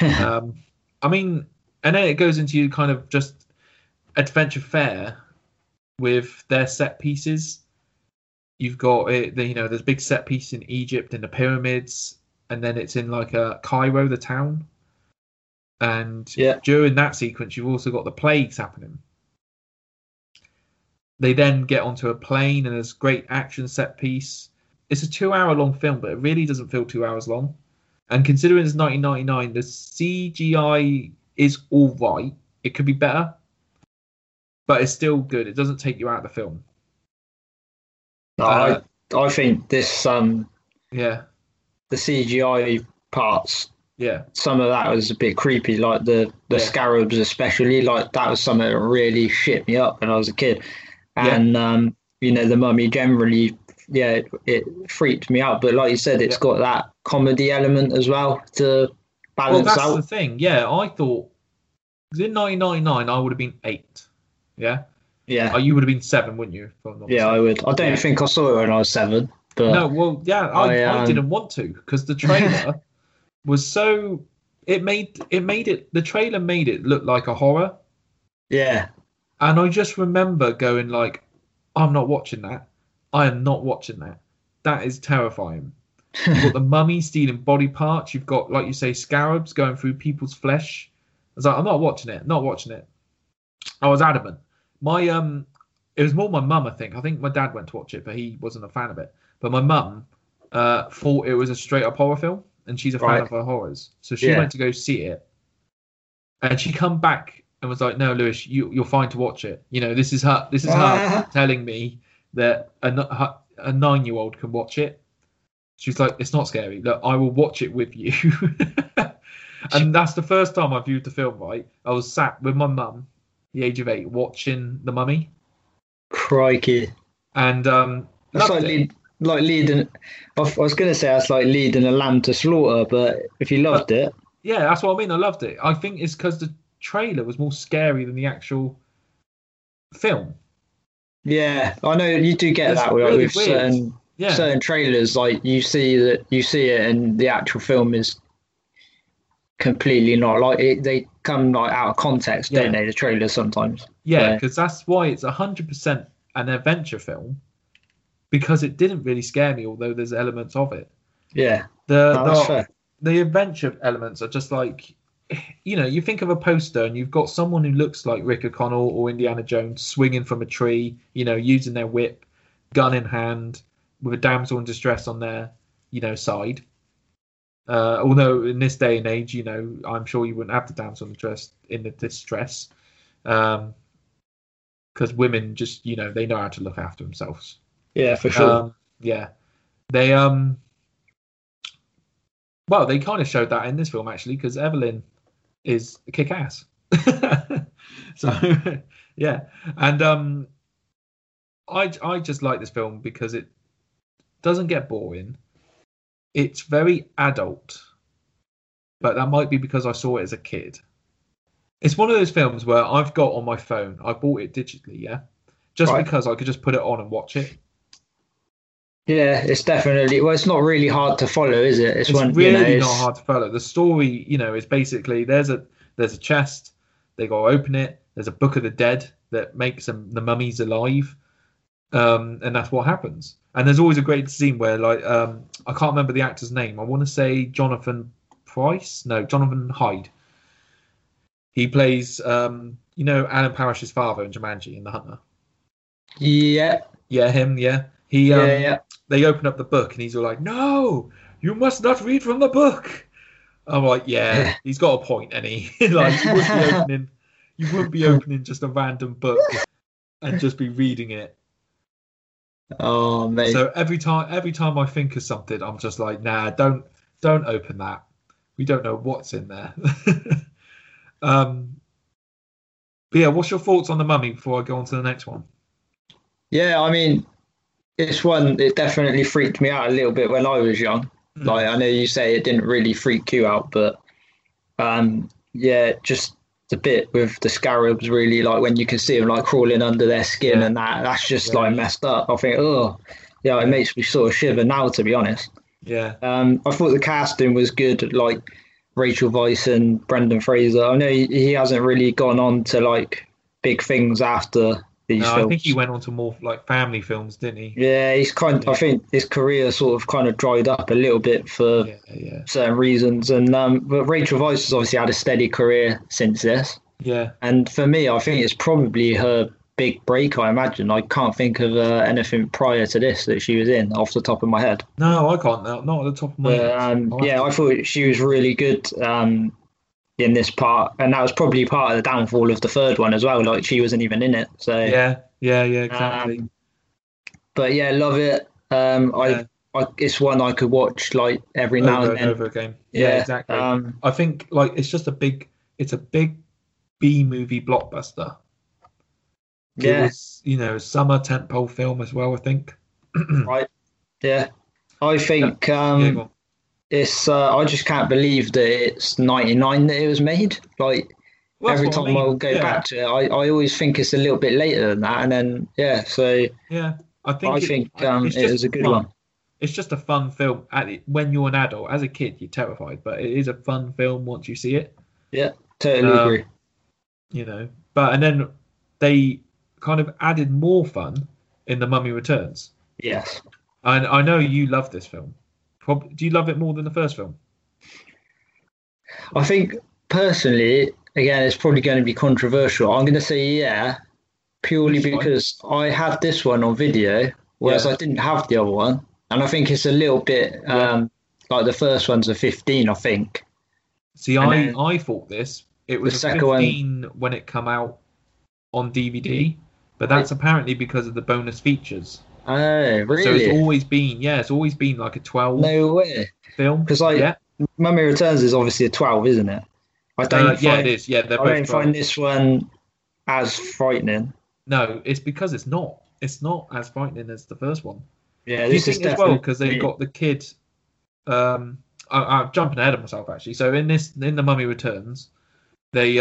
I mean... And then it goes into kind of just adventure fare with their set pieces. You've got it, you know, there's a big set piece in Egypt in the pyramids, and then it's in like Cairo, the town. And during that sequence, you've also got the plagues happening. They then get onto a plane, and there's great action set piece. It's a 2-hour long film, but it really doesn't feel 2 hours long. And considering it's 1999, the CGI is all right. It could be better, but it's still good. It doesn't take you out of the film. No, I think this the CGI parts, some of that was a bit creepy, like the scarabs especially. Like, that was something that really shit me up when I was a kid. And you know, The Mummy generally, it freaked me out, but like you said, it's got that comedy element as well to balance out. Well, that's the thing. I thought, because in 1999, I would have been 8. You would have been 7, wouldn't you? I would. I don't think I saw it when I was 7. But no, well, I didn't want to, because the trailer was so... The trailer made it look like a horror. Yeah. And I just remember going like, I'm not watching that. I am not watching that. That is terrifying. You've got the mummy stealing body parts. You've got, like you say, scarabs going through people's flesh. I was like, I'm not watching it. Not watching it. I was adamant. My it was more my mum, I think. I think my dad went to watch it, but he wasn't a fan of it. But my mum thought it was a straight up horror film, and she's a fan of her horrors, so she went to go see it, and she come back and was like, "No, Lewis, you're fine to watch it. You know, this is her. This is her telling me that a 9-year-old can watch it." She's like, "It's not scary. Look, I will watch it with you." And that's the first time I viewed the film, right? I was sat with my mum, the age of 8, watching The Mummy. Crikey. And that's like leading... I was going to say that's like leading a lamb to slaughter, but if you loved it... Yeah, that's what I mean. I loved it. I think it's because the trailer was more scary than the actual film. Yeah, I know you do get that really with certain trailers. Like you see it, and the actual film is completely not like it. They come like out of context, don't they? The trailers sometimes. Yeah, because that's why it's 100% an adventure film, because it didn't really scare me. Although there's elements of it. Yeah, the adventure elements are just like, you know, you think of a poster and you've got someone who looks like Rick O'Connell or Indiana Jones swinging from a tree, you know, using their whip, gun in hand, with a damsel in distress on their, you know, side. Although in this day and age, you know, I'm sure you wouldn't have the damsel in distress, because women just, you know, they know how to look after themselves. Yeah, for sure. Well, they kind of showed that in this film, actually, because Evelyn is kick-ass. So, yeah. And I just like this film because it doesn't get boring. It's very adult, but that might be because I saw it as a kid. It's one of those films where I've got on my phone. I bought it digitally, because I could just put it on and watch it. Yeah, it's definitely... Well, it's not really hard to follow, is it? It's one, really, not hard to follow. The story, you know, is basically there's a chest. They go open it. There's a book of the dead that makes the mummies alive. And that's what happens. And there's always a great scene where, like, I can't remember the actor's name. I want to say Jonathan Hyde. He plays, you know, Alan Parrish's father in Jumanji, in The Hunter. Yeah. Yeah, him, yeah. He, They open up the book and he's all like, "No, you must not read from the book." I'm like, yeah, he's got a point, and he like you wouldn't be opening just a random book and just be reading it. Oh mate! So every time I think of something, I'm just like, nah, don't open that. We don't know what's in there. But yeah, what's your thoughts on The Mummy before I go on to the next one? Yeah, I mean, this one, it definitely freaked me out a little bit when I was young. Like, I know you say it didn't really freak you out, but just the bit with the scarabs, really, like when you can see them like crawling under their skin and that's just like messed up. I think, it makes me sort of shiver now, to be honest. Yeah. I thought the casting was good, like Rachel Weisz and Brendan Fraser. I know he hasn't really gone on to like big things after. I think he went on to more like family films, didn't he? Yeah, he's kind of, I think his career sort of kind of dried up a little bit for certain reasons. And but Rachel Weisz has obviously had a steady career since this. Yeah. And for me, I think it's probably her big break, I imagine. I can't think of anything prior to this that she was in off the top of my head. No, I can't. Not at the top of my head. I thought she was really good in this part, and that was probably part of the downfall of the third one as well, like she wasn't even in it, so exactly. But yeah, love it. I it's one I could watch like every now and then, over again. Exactly. I think like it's just a big B movie blockbuster. It was, you know, summer tentpole film as well, I think. Right. Yeah, I think well, it's I just can't believe that it's 99 that it was made. Like, well, every time I go back to it, I always think it's a little bit later than that. And then, I think it was a good one. It's just a fun film. When you're an adult, as a kid, you're terrified, but it is a fun film once you see it. Yeah, totally agree. You know, and then they kind of added more fun in The Mummy Returns. Yes. And I know you love this film. Do you love it more than the first film? I think personally, again, it's probably going to be controversial. I'm going to say purely because I had this one on video, whereas I didn't have the other one. And I think it's a little bit like the first one's a 15, I think. See, I thought this. It was a 15 when it came out on DVD, but that's apparently because of the bonus features. Oh, really? So it's always been like a 12. No way. Film, because Mummy Returns is obviously a 12, isn't it? I don't. It is. Yeah, they're both. I don't find this one as frightening. No, it's because it's not. It's not as frightening as the first one. Yeah, this is definitely, as well, because they've got the kid. I'm jumping ahead of myself, actually. So in The Mummy Returns, they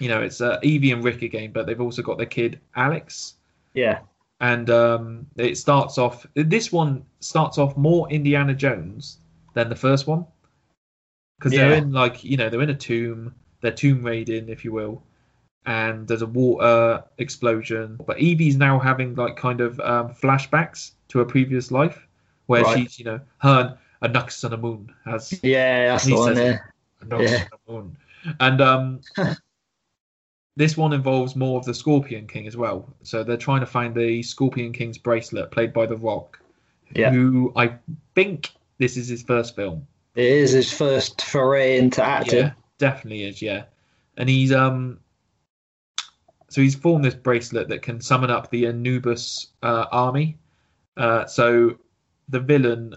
you know, it's Evie and Rick again, but they've also got their kid Alex. Yeah. And it starts off, this one starts off more Indiana Jones than the first one, because they're in, like, you know, they're in a tomb, they're tomb raiding, if you will, and there's a water explosion. But Evie's now having, like, kind of flashbacks to her previous life, where she's, you know, her and a Nux and a Moon has. Yeah, that's the one there. A Nux and a Moon. And this one involves more of the Scorpion King as well. So they're trying to find the Scorpion King's bracelet, played by The Rock, who I think this is his first film. It is his first foray into acting. Yeah, definitely is, yeah. And he's so he's formed this bracelet that can summon up the Anubis army. So the villain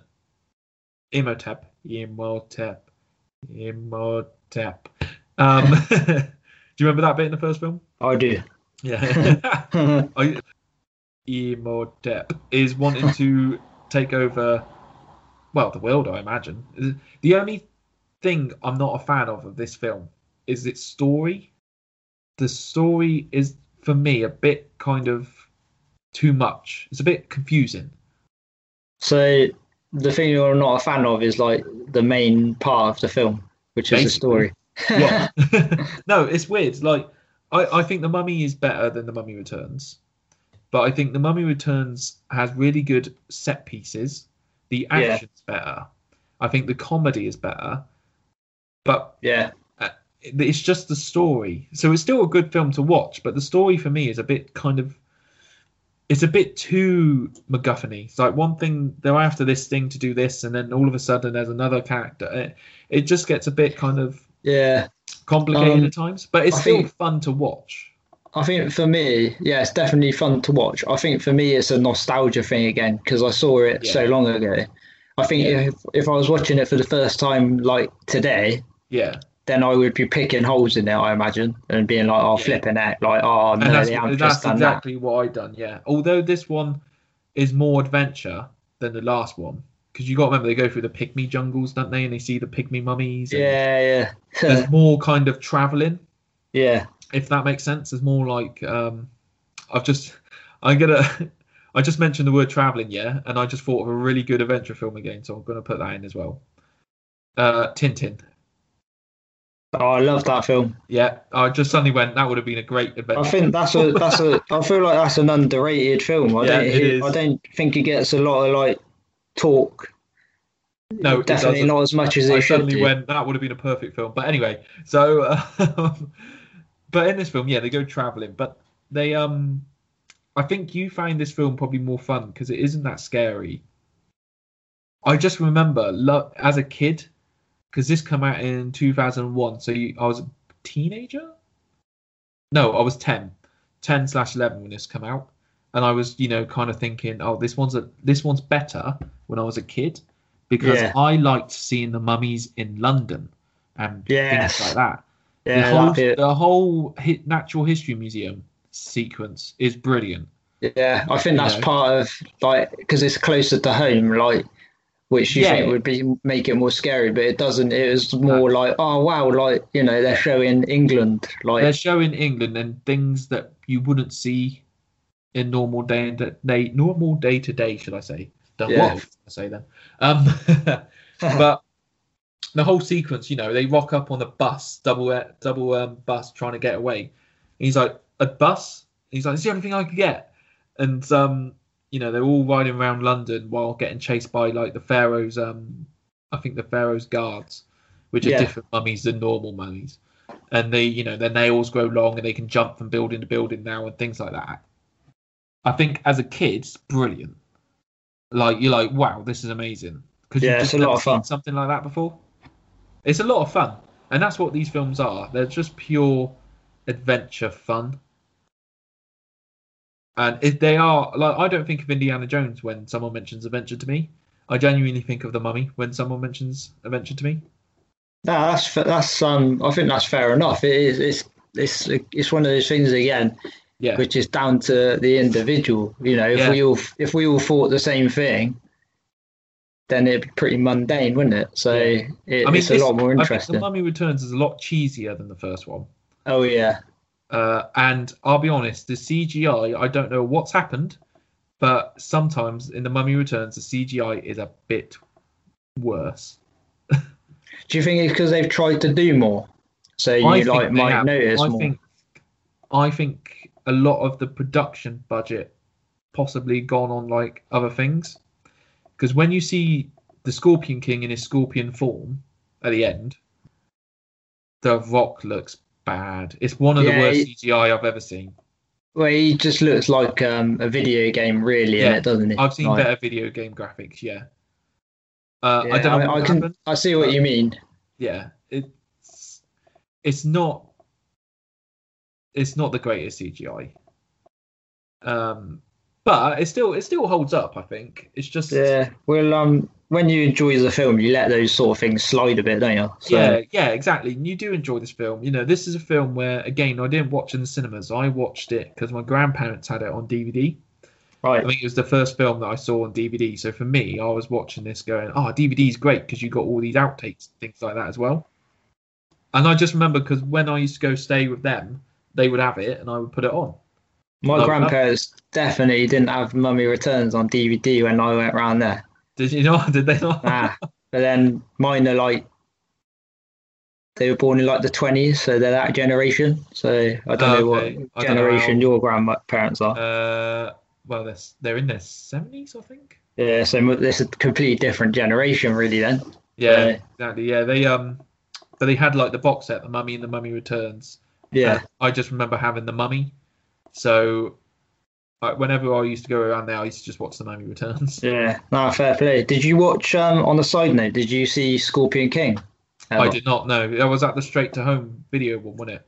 Imhotep. Do you remember that bit in the first film? I do. Yeah. Imhotep is wanting to take over, well, the world, I imagine. The only thing I'm not a fan of this film is its story. The story is, for me, a bit kind of too much. It's a bit confusing. So the thing you're not a fan of is, like, the main part of the film, which is the story. Yeah. No, it's weird. Like, I think The Mummy is better than The Mummy Returns, but I think The Mummy Returns has really good set pieces. The action's better. I think the comedy is better. But it's just the story. So it's still a good film to watch, but the story for me is a bit kind of, it's a bit too MacGuffin-y. It's like one thing, they're after this thing to do this, and then all of a sudden there's another character. It just gets a bit kind of complicated at times, but it's still fun to watch. I think for me, it's definitely fun to watch. I think for me it's a nostalgia thing again, because I saw it so long ago. I think if I was watching it for the first time, like today, then I would be picking holes in it, I imagine, and being like, flipping out, like, oh, no, they haven't just done that. That's exactly what I've done, Although this one is more adventure than the last one, because you got to remember, they go through the pygmy jungles, don't they? And they see the pygmy mummies. And there's more kind of travelling. Yeah. If that makes sense. There's more like, I just mentioned the word travelling, and I just thought of a really good adventure film again, so I'm going to put that in as well. Tintin. Oh, I love that film. Yeah, I just suddenly went, that would have been a great adventure. I think that's a. I feel like that's an underrated film. I don't think it gets a lot of, like, talk. No, definitely not as much as it should. I suddenly went, that would have been a perfect film. But anyway, so, but in this film, they go travelling, but they I think you find this film probably more fun because it isn't that scary. I just remember as a kid, because this came out in 2001, so I was a teenager? No, I was 10/11 when this came out, and I was, you know, kind of thinking, oh, this one's better when I was a kid, because I liked seeing the mummies in London and things like that. Yeah, the whole Natural History Museum sequence is brilliant. Yeah, I think that's part of, like, because it's closer to home, like, which you think would make it more scary, but it doesn't. It was more like, oh, wow, like, you know, they're showing England. Like, they're showing England and things that you wouldn't see in normal day-to-day, should I say. What should I say then? But the whole sequence, you know, they rock up on the bus, double bus, trying to get away. And he's like, a bus? And he's like, it's the only thing I could get. And, you know, they're all riding around London while getting chased by, like, the Pharaoh's, I think the Pharaoh's guards, which are different mummies than normal mummies. And they, you know, their nails grow long and they can jump from building to building now and things like that. I think as a kid, it's brilliant. Like, you're like, wow, this is amazing. Because you've just never seen something like that before. It's a lot of fun. And that's what these films are. They're just pure adventure fun. And if they are, like, I don't think of Indiana Jones when someone mentions adventure to me. I genuinely think of The Mummy when someone mentions adventure to me. No, that's I think that's fair enough. It is. It's one of those things again, which is down to the individual. You know, if we all thought the same thing, then it'd be pretty mundane, wouldn't it? So it's a lot more interesting. I think The Mummy Returns is a lot cheesier than the first one. Oh yeah. And I'll be honest, the CGI, I don't know what's happened, but sometimes in The Mummy Returns, the CGI is a bit worse. Do you think it's because they've tried to do more? So you like might notice more. I think a lot of the production budget possibly gone on like other things, because when you see the Scorpion King in his scorpion form at the end, The Rock looks bad. It's one of the worst CGI I've ever seen. Well, he just looks like a video game, really, in it, doesn't it? I've seen like better video game graphics. I don't know. I see what you mean. Yeah, it's not the greatest CGI. But it still holds up, I think. It's just when you enjoy the film, you let those sort of things slide a bit, don't you? So. Yeah, exactly. And you do enjoy this film. You know, this is a film where, again, I didn't watch in the cinemas. I watched it because my grandparents had it on DVD. Right. I think it was the first film that I saw on DVD. So for me, I was watching this going, oh, DVD's great because you got all these outtakes and things like that as well. And I just remember because when I used to go stay with them, they would have it and I would put it on. My grandparents definitely didn't have Mummy Returns on DVD when I went round there. Did you not? Did they not? Nah. But then mine are like, they were born in like the 20s, so they're that generation. So I don't know what generation your grandparents are. Well, they're in their 70s, I think. Yeah, so it's a completely different generation, really. Then. Yeah, exactly. Yeah, they had like the box set, The Mummy and The Mummy Returns. Yeah. I just remember having The Mummy, so. Whenever I used to go around there, I used to just watch The Mummy Returns. Yeah, no, fair play. Did you watch, on a side note, did you see Scorpion King? I did not, no. That was at the straight-to-home video one, wasn't it?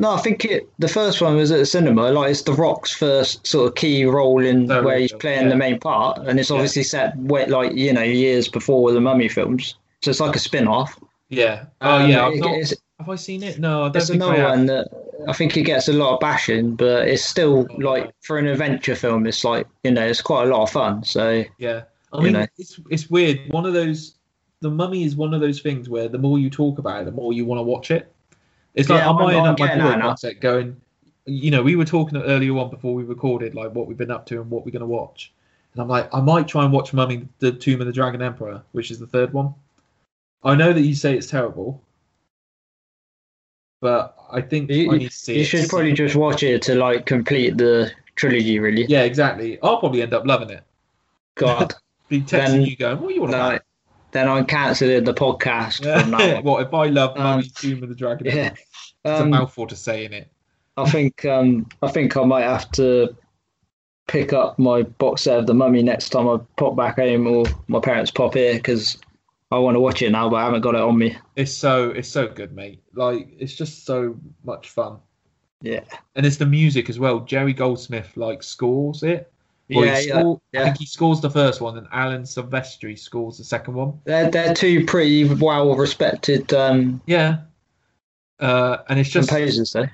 No, I think the first one was at the cinema. Like, it's The Rock's first sort of key role in where he's playing the main part, and it's obviously set, like, you know, years before the Mummy films. So it's like a spin-off. Yeah. Oh, yeah. Have I seen it? No, I don't think I have. There's another one that I think it gets a lot of bashing, but it's still like for an adventure film, it's like, you know, it's quite a lot of fun. So yeah, I mean, it's weird. One of those, The Mummy is one of those things where the more you talk about it, the more you want to watch it. It's like I'm eyeing up my board going, you know, we were talking earlier on before we recorded, like what we've been up to and what we're going to watch, and I'm like, I might try and watch Mummy: The Tomb of the Dragon Emperor, which is the third one. I know that you say it's terrible. But I think I need to see you should probably just watch it to like complete the trilogy, really. Yeah, exactly. I'll probably end up loving it. God, be texting you going, "What do you want about?" Then I cancelled the podcast. Yeah. From that one. What if I love Mummy: Tomb of the Dragon? Yeah, it's a mouthful to say, in it. I think I might have to pick up my box set of The Mummy next time I pop back home, or my parents pop here, because I want to watch it now, but I haven't got it on me. It's so good, mate. Like, it's just so much fun. Yeah. And it's the music as well. Jerry Goldsmith, like, scores it. I think he scores the first one, and Alan Silvestri scores the second one. They're two pretty well-respected and it's just composers, though.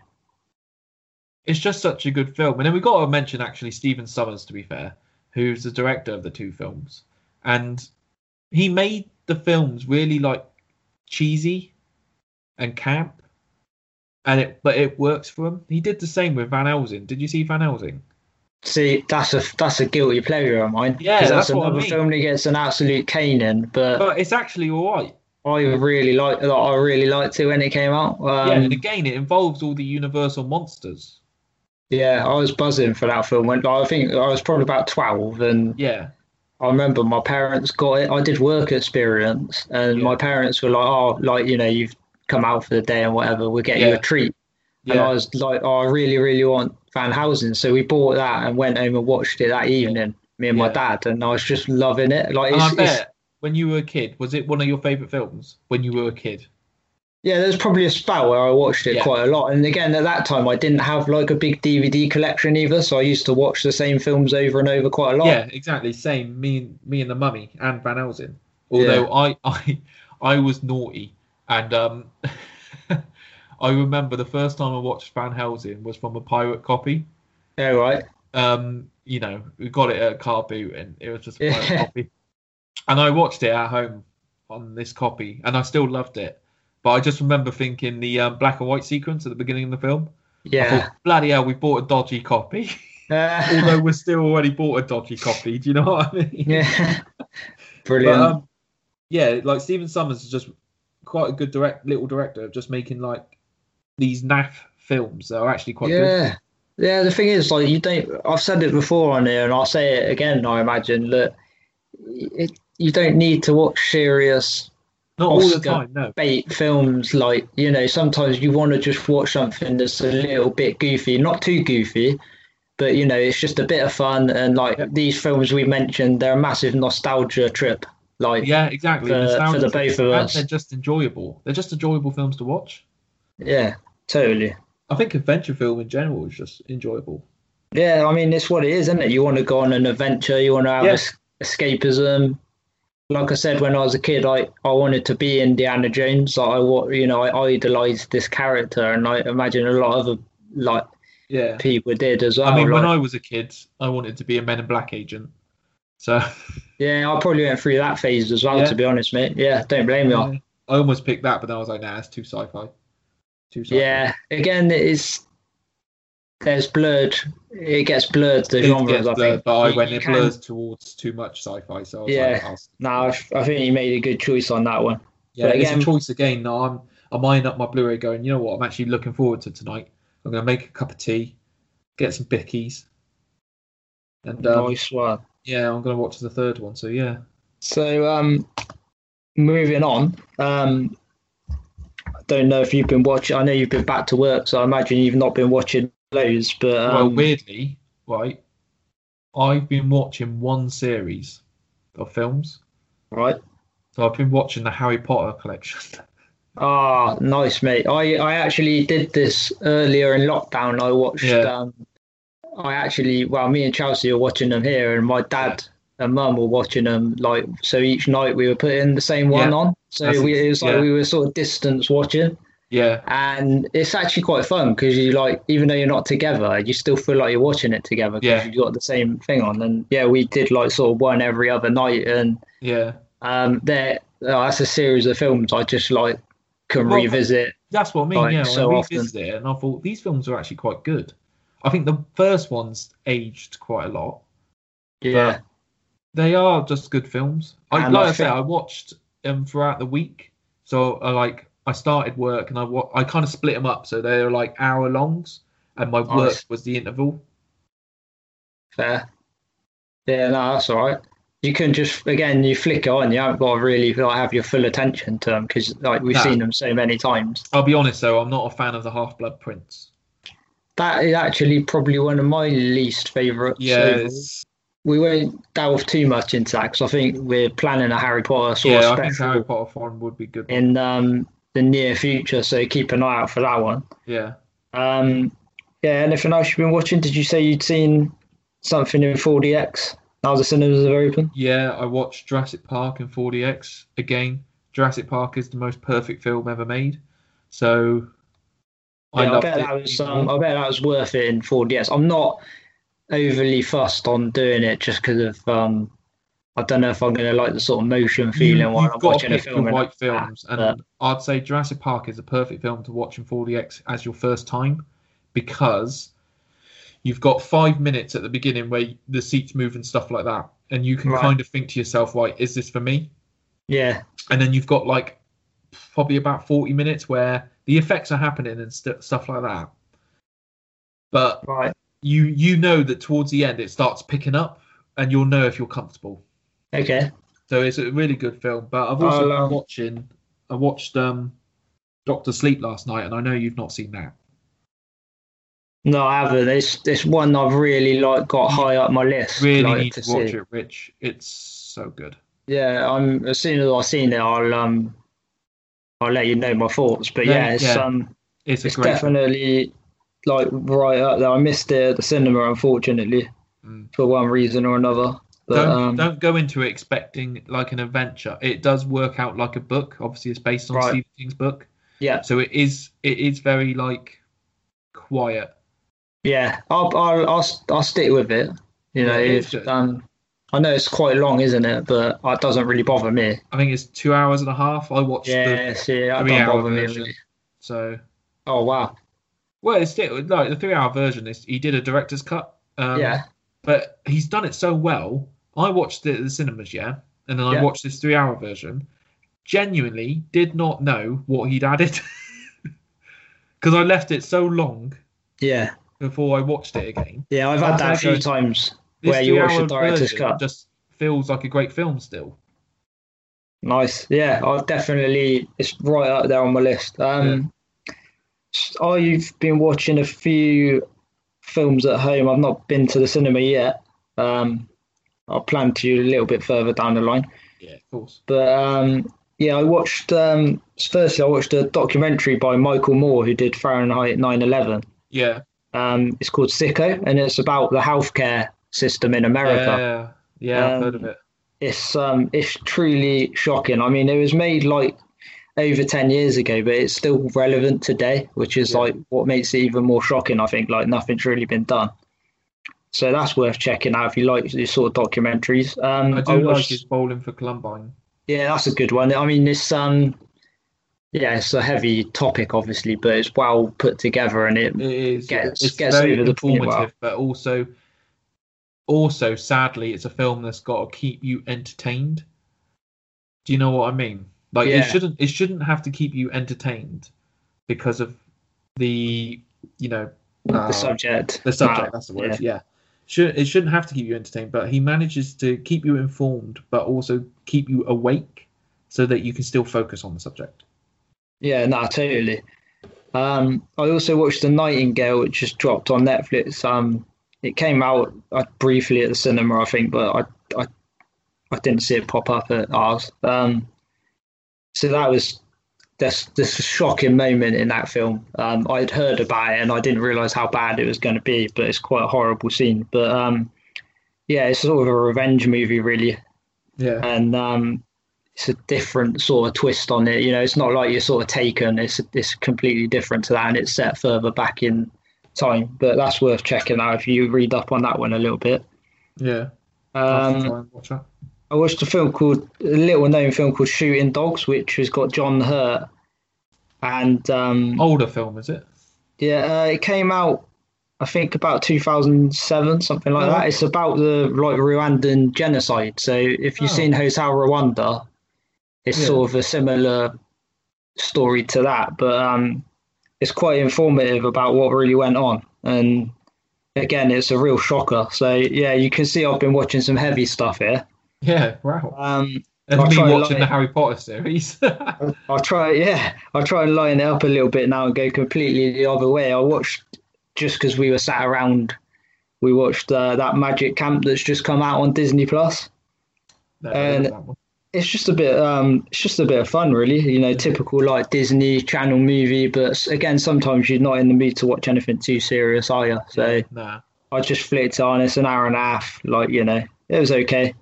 It's just such a good film. And then we've got to mention, actually, Stephen Summers, to be fair, who's the director of the two films. And he made the film's really like cheesy and camp, and it works for him. He did the same with Van Helsing. Did you see Van Helsing? See, that's a guilty pleasure of mine. Yeah, that's another film that gets an absolute cane in, but it's actually all right. I really liked it when it came out. And again, it involves all the Universal monsters. Yeah, I was buzzing for that film. I think I was probably about 12, and yeah. I remember my parents got it. I did work experience, and my parents were like, "Oh, like, you know, you've come out for the day and whatever. We'll get you a treat." Yeah. And I was like, "Oh, I really, really want Van Helsing." So we bought that and went home and watched it that evening. Me and my dad, and I was just loving it. Like, and when you were a kid, was it one of your favourite films when you were a kid? Yeah, there's probably a spell where I watched it quite a lot. And again, at that time, I didn't have like a big DVD collection either, so I used to watch the same films over and over quite a lot. Yeah, exactly. Same. Me and The Mummy and Van Helsing. Although I was naughty, and I remember the first time I watched Van Helsing was from a pirate copy. Yeah, right. You know, we got it at a car boot, and it was just a pirate copy. And I watched it at home on this copy, and I still loved it. But I just remember thinking the black and white sequence at the beginning of the film. Yeah. Thought, bloody hell, we bought a dodgy copy. Although we still already bought a dodgy copy. Do you know what I mean? Yeah. Brilliant. But, yeah, like Stephen Summers is just quite a good little director of just making like these naff films that are actually quite good. Yeah, the thing is, like, you don't. I've said it before on here, and I'll say it again. I imagine that you don't need to watch serious, not Oscar all the time, no, bait films. Like, you know, sometimes you want to just watch something that's a little bit goofy, not too goofy, but you know, it's just a bit of fun. And like these films we mentioned, they're a massive nostalgia trip. Like, yeah, exactly, for the both of us. They're just enjoyable. They're just enjoyable films to watch. Yeah, totally. I think adventure film in general is just enjoyable. Yeah, I mean, it's what it is, isn't it? You want to go on an adventure. You want to have escapism. Like I said, when I was a kid, I wanted to be Indiana Jones. Like, I idolized this character, and I imagine a lot of people did as well. I mean, like, when I was a kid, I wanted to be a Men in Black agent. So yeah, I probably went through that phase as well, to be honest, mate. Yeah, don't blame me. I almost picked that, but then I was like, nah, it's too sci-fi. Yeah, again, it gets blurred, the genres, I think. But it blurs towards too much sci-fi. So I think you made a good choice on that one. Yeah, but again, it's a choice again. Now I'm eyeing up my Blu-ray, going, you know what? I'm actually looking forward to tonight. I'm going to make a cup of tea, get some bickies, and nice one. Yeah, I'm going to watch the third one. So yeah. So moving on. I don't know if you've been watching. I know you've been back to work, so I imagine you've not been watching those. But well, weirdly, right, I've been watching one series of films. Right. So I've been watching the Harry Potter collection. Ah, nice, mate. I actually did this earlier in lockdown. I watched. Yeah. Me and Chelsea were watching them here, and my dad and mum were watching them. Like, so each night we were putting the same one on. So we were sort of distance watching. Yeah. And it's actually quite fun because you like, even though you're not together, you still feel like you're watching it together because you've got the same thing on. And yeah, we did like sort of one every other night. And that's a series of films I just like can revisit. That's what I mean. Like, yeah. So I revisited it and I thought these films are actually quite good. I think the first one's aged quite a lot. Yeah. They are just good films. I watched throughout the week, so I started work and I kind of split them up, so they're like hour longs, and my work was the interval. Fair. Yeah, no, that's all right. You can just you flick it on. You haven't got to really have your full attention to them because we've seen them so many times. I'll be honest though, I'm not a fan of the Half-Blood Prince. That is actually probably one of my least favourites. Yeah. We won't delve too much into that because I think we're planning a Harry Potter sort of special. I think Harry Potter form would be good in the near future, so keep an eye out for that one. Yeah. Anything else you've been watching? Did you say you'd seen something in 4DX? Now the cinemas are open. Yeah, I watched Jurassic Park in 4DX again. Jurassic Park is the most perfect film ever made. So I bet that was worth it in 4DX. I'm not overly fussed on doing it just because of I don't know if I'm going to like the sort of motion feeling while I'm watching a film. Like films, and I'd say Jurassic Park is a perfect film to watch in 4DX as your first time because you've got 5 minutes at the beginning where the seats move and stuff like that, and you can kind of think to yourself, right, is this for me? Yeah. And then you've got like probably about 40 minutes where the effects are happening and stuff like that, but you know that towards the end it starts picking up and you'll know if you're comfortable. Okay. So it's a really good film. But I've also been watching. I watched Doctor Sleep last night, and I know you've not seen that. No, I haven't. It's one I've really got high up my list. Really need to watch it, Rich. It's so good. Yeah, as soon as I've seen it, I'll let you know my thoughts. But it's definitely film. Right up there. I missed it at the cinema, unfortunately, for one reason or another. But, don't go into it expecting an adventure. It does work out like a book. Obviously, it's based on Stephen King's book. Yeah. So it is very quiet. Yeah, I'll stick with it. You know, I know it's quite long, isn't it? But it doesn't really bother me. I think it's 2 hours and a half. I watched. Yeah, that don't bother me. Really. So. Oh wow. Well, it's still like the 3-hour version. He did a director's cut. Yeah. But he's done it so well. I watched it at the cinemas, and then I watched this 3-hour version. Genuinely did not know what he'd added because I left it so long. Yeah. Before I watched it again. Yeah, I've had that a few times where you watch the director's cut. Just feels like a great film still. Nice. Yeah, I'll definitely. It's right up there on my list. I've been watching a few films at home. I've not been to the cinema yet. I'll plan to a little bit further down the line. Yeah, of course. But I watched. Firstly, I watched a documentary by Michael Moore who did Fahrenheit 9/11. Yeah. It's called Sicko, and it's about the healthcare system in America. Yeah, I've heard of it. It's truly shocking. I mean, it was made like over 10 years ago, but it's still relevant today, which is like what makes it even more shocking. I think like nothing's really been done, so that's worth checking out if you like these sort of documentaries. I watched his Bowling for Columbine. Yeah, that's a good one. I mean, this it's a heavy topic, obviously, but it's well put together, and it gets over the point well. But also, sadly, it's a film that's got to keep you entertained. Do you know what I mean? Like, it shouldn't have to keep you entertained because of the, the subject. The subject, that's the word. Yeah. It shouldn't have to keep you entertained, but he manages to keep you informed, but also keep you awake so that you can still focus on the subject. Yeah, no, totally. I also watched The Nightingale, which just dropped on Netflix. It came out briefly at the cinema, I think, but I didn't see it pop up at ours. So that was this shocking moment in that film. I'd heard about it and I didn't realise how bad it was going to be, but it's quite a horrible scene. But it's sort of a revenge movie, really. Yeah. And it's a different sort of twist on it. You know, it's not like you're sort of Taken. It's completely different to that, and it's set further back in time, but that's worth checking out if you read up on that one a little bit. Yeah. I watched a little known film called Shooting Dogs, which has got John Hurt, and older film, is it? Yeah, it came out I think about 2007, something like that. It's about the Rwandan genocide, so if you've seen Hotel Rwanda, it's sort of a similar story to that, but it's quite informative about what really went on. And again, it's a real shocker. So, yeah, you can see I've been watching some heavy stuff here. Yeah, wow. And me watching the Harry Potter series. I try and line it up a little bit now and go completely the other way. I watched, just because we were sat around, we watched that Magic Camp that's just come out on Disney+. It's just a bit of fun, really, typical like Disney Channel movie, but again, sometimes you're not in the mood to watch anything too serious, are you? So I just flicked on. It's an hour and a half, it was okay.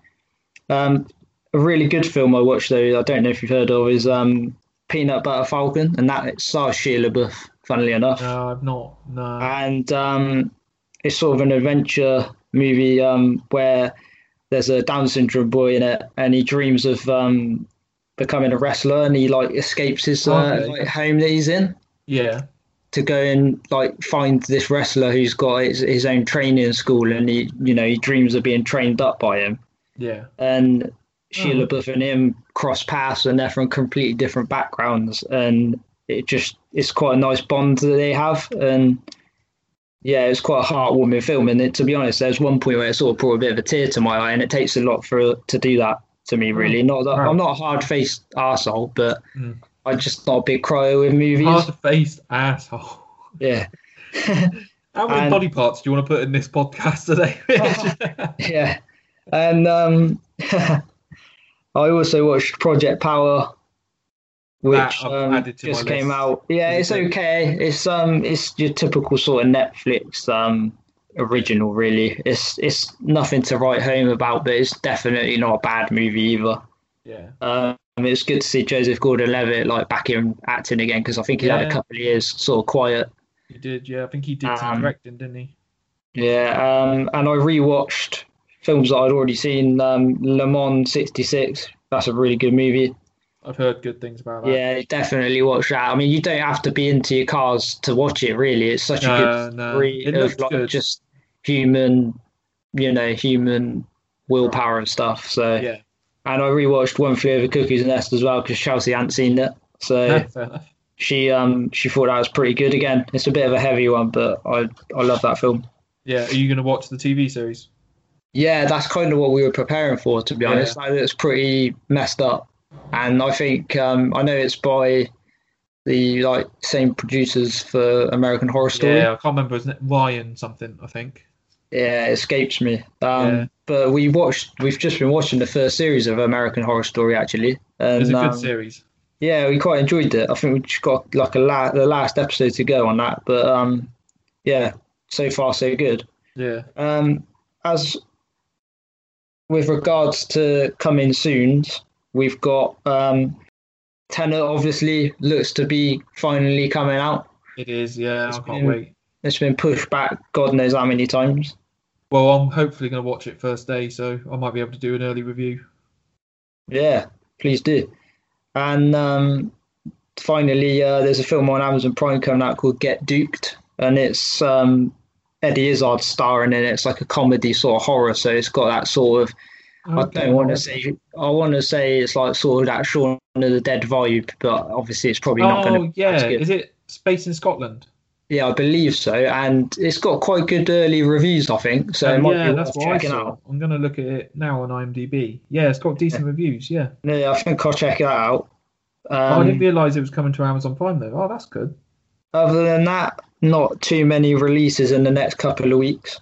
A really good film I watched though, I don't know if you've heard of, is Peanut Butter Falcon, and that stars Shia LaBeouf, funnily enough. No, I've not, no. And it's sort of an adventure movie where there's a Down syndrome boy in it, and he dreams of becoming a wrestler, and he escapes his home that he's in. Yeah. To go and find this wrestler who's got his own training school, and he dreams of being trained up by him. Yeah. And Shia LaBeouf and him cross paths, and they're from completely different backgrounds, and it's quite a nice bond that they have, and. Yeah, it's quite a heartwarming film, and to be honest, there's one point where it sort of brought a bit of a tear to my eye, and it takes a lot to do that to me, really. I'm not a hard-faced arsehole, but I'm just not a big cryer with movies. Hard-faced arsehole. Yeah. How many body parts do you want to put in this podcast today? Yeah. And I also watched Project Power, which just came out. Yeah, it's okay. It's your typical sort of Netflix original, really. It's nothing to write home about, but it's definitely not a bad movie either. Yeah. It's good to see Joseph Gordon-Levitt back in acting again, because I think he had a couple of years sort of quiet. He did, yeah. I think he did some directing, didn't he? Yeah. And I rewatched films that I'd already seen. Le Mans '66. That's a really good movie. I've heard good things about that. Yeah, definitely watch that. I mean, you don't have to be into your cars to watch it, really. It's such a good read of like good. Just human willpower and stuff. So yeah. And I rewatched One Flew Over Cuckoo's Nest as well because Chelsea hadn't seen it. So she thought that was pretty good again. It's a bit of a heavy one, but I love that film. Yeah, are you going to watch the TV series? Yeah, that's kind of what we were preparing for, to be honest. Like, it's pretty messed up. And I think, I know it's by the same producers for American Horror Story. Yeah, I can't remember, isn't it? Ryan something, I think. Yeah, it escapes me. But we've just been watching the first series of American Horror Story, actually. And, it's a good series. Yeah, we quite enjoyed it. I think we just got the last episode to go on that. But yeah, so far so good. Yeah. As with regards to coming soon, we've got Tenet, obviously, looks to be finally coming out. It is, yeah, I can't wait. It's been pushed back God knows how many times. Well, I'm hopefully going to watch it first day, so I might be able to do an early review. Yeah, please do. And finally, there's a film on Amazon Prime coming out called Get Duked, and it's Eddie Izzard starring in it. It's like a comedy sort of horror, so it's got that sort of... Okay. I want to say it's like sort of that Shaun of the Dead vibe, but obviously it's probably not going to be as good. Is it based in Scotland? Yeah, I believe so. And it's got quite good early reviews, I think. So it might be worth checking out. I'm going to look at it now on IMDb. Yeah, it's got decent reviews, yeah. Yeah, I think I'll check it out. I didn't realise it was coming to Amazon Prime, though. Oh, that's good. Other than that, not too many releases in the next couple of weeks.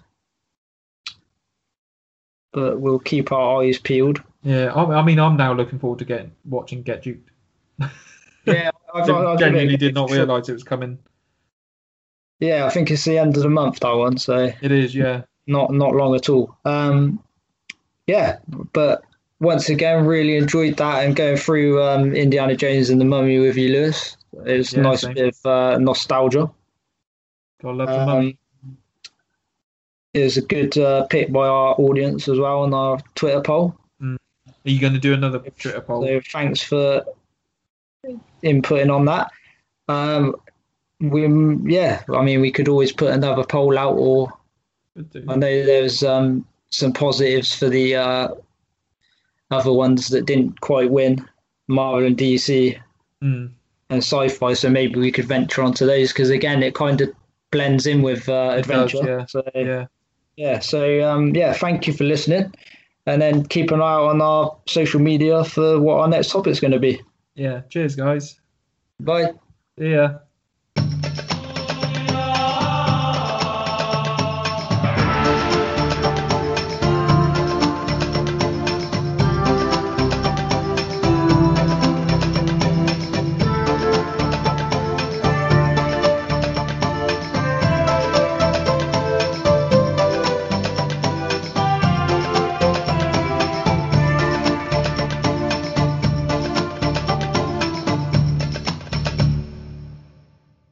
But we'll keep our eyes peeled. Yeah, I mean, I'm now looking forward to watching Get Duked. Yeah, I genuinely did not realise it was coming. Yeah, I think it's the end of the month, that one. So it is, yeah. Not long at all. Yeah, but once again, really enjoyed that and going through Indiana Jones and the Mummy with you, Lewis. It was a nice bit of nostalgia. God, love the Mummy. It was a good pick by our audience as well on our Twitter poll. Mm. Are you going to do another Twitter poll? So thanks for inputting on that. We could always put another poll out. Or I know there's some positives for the other ones that didn't quite win, Marvel and DC and sci-fi. So maybe we could venture onto those because again, it kind of blends in with adventure. Does, yeah. So, yeah. Yeah. So, thank you for listening. And then keep an eye out on our social media for what our next topic's going to be. Yeah. Cheers, guys. Bye. See ya.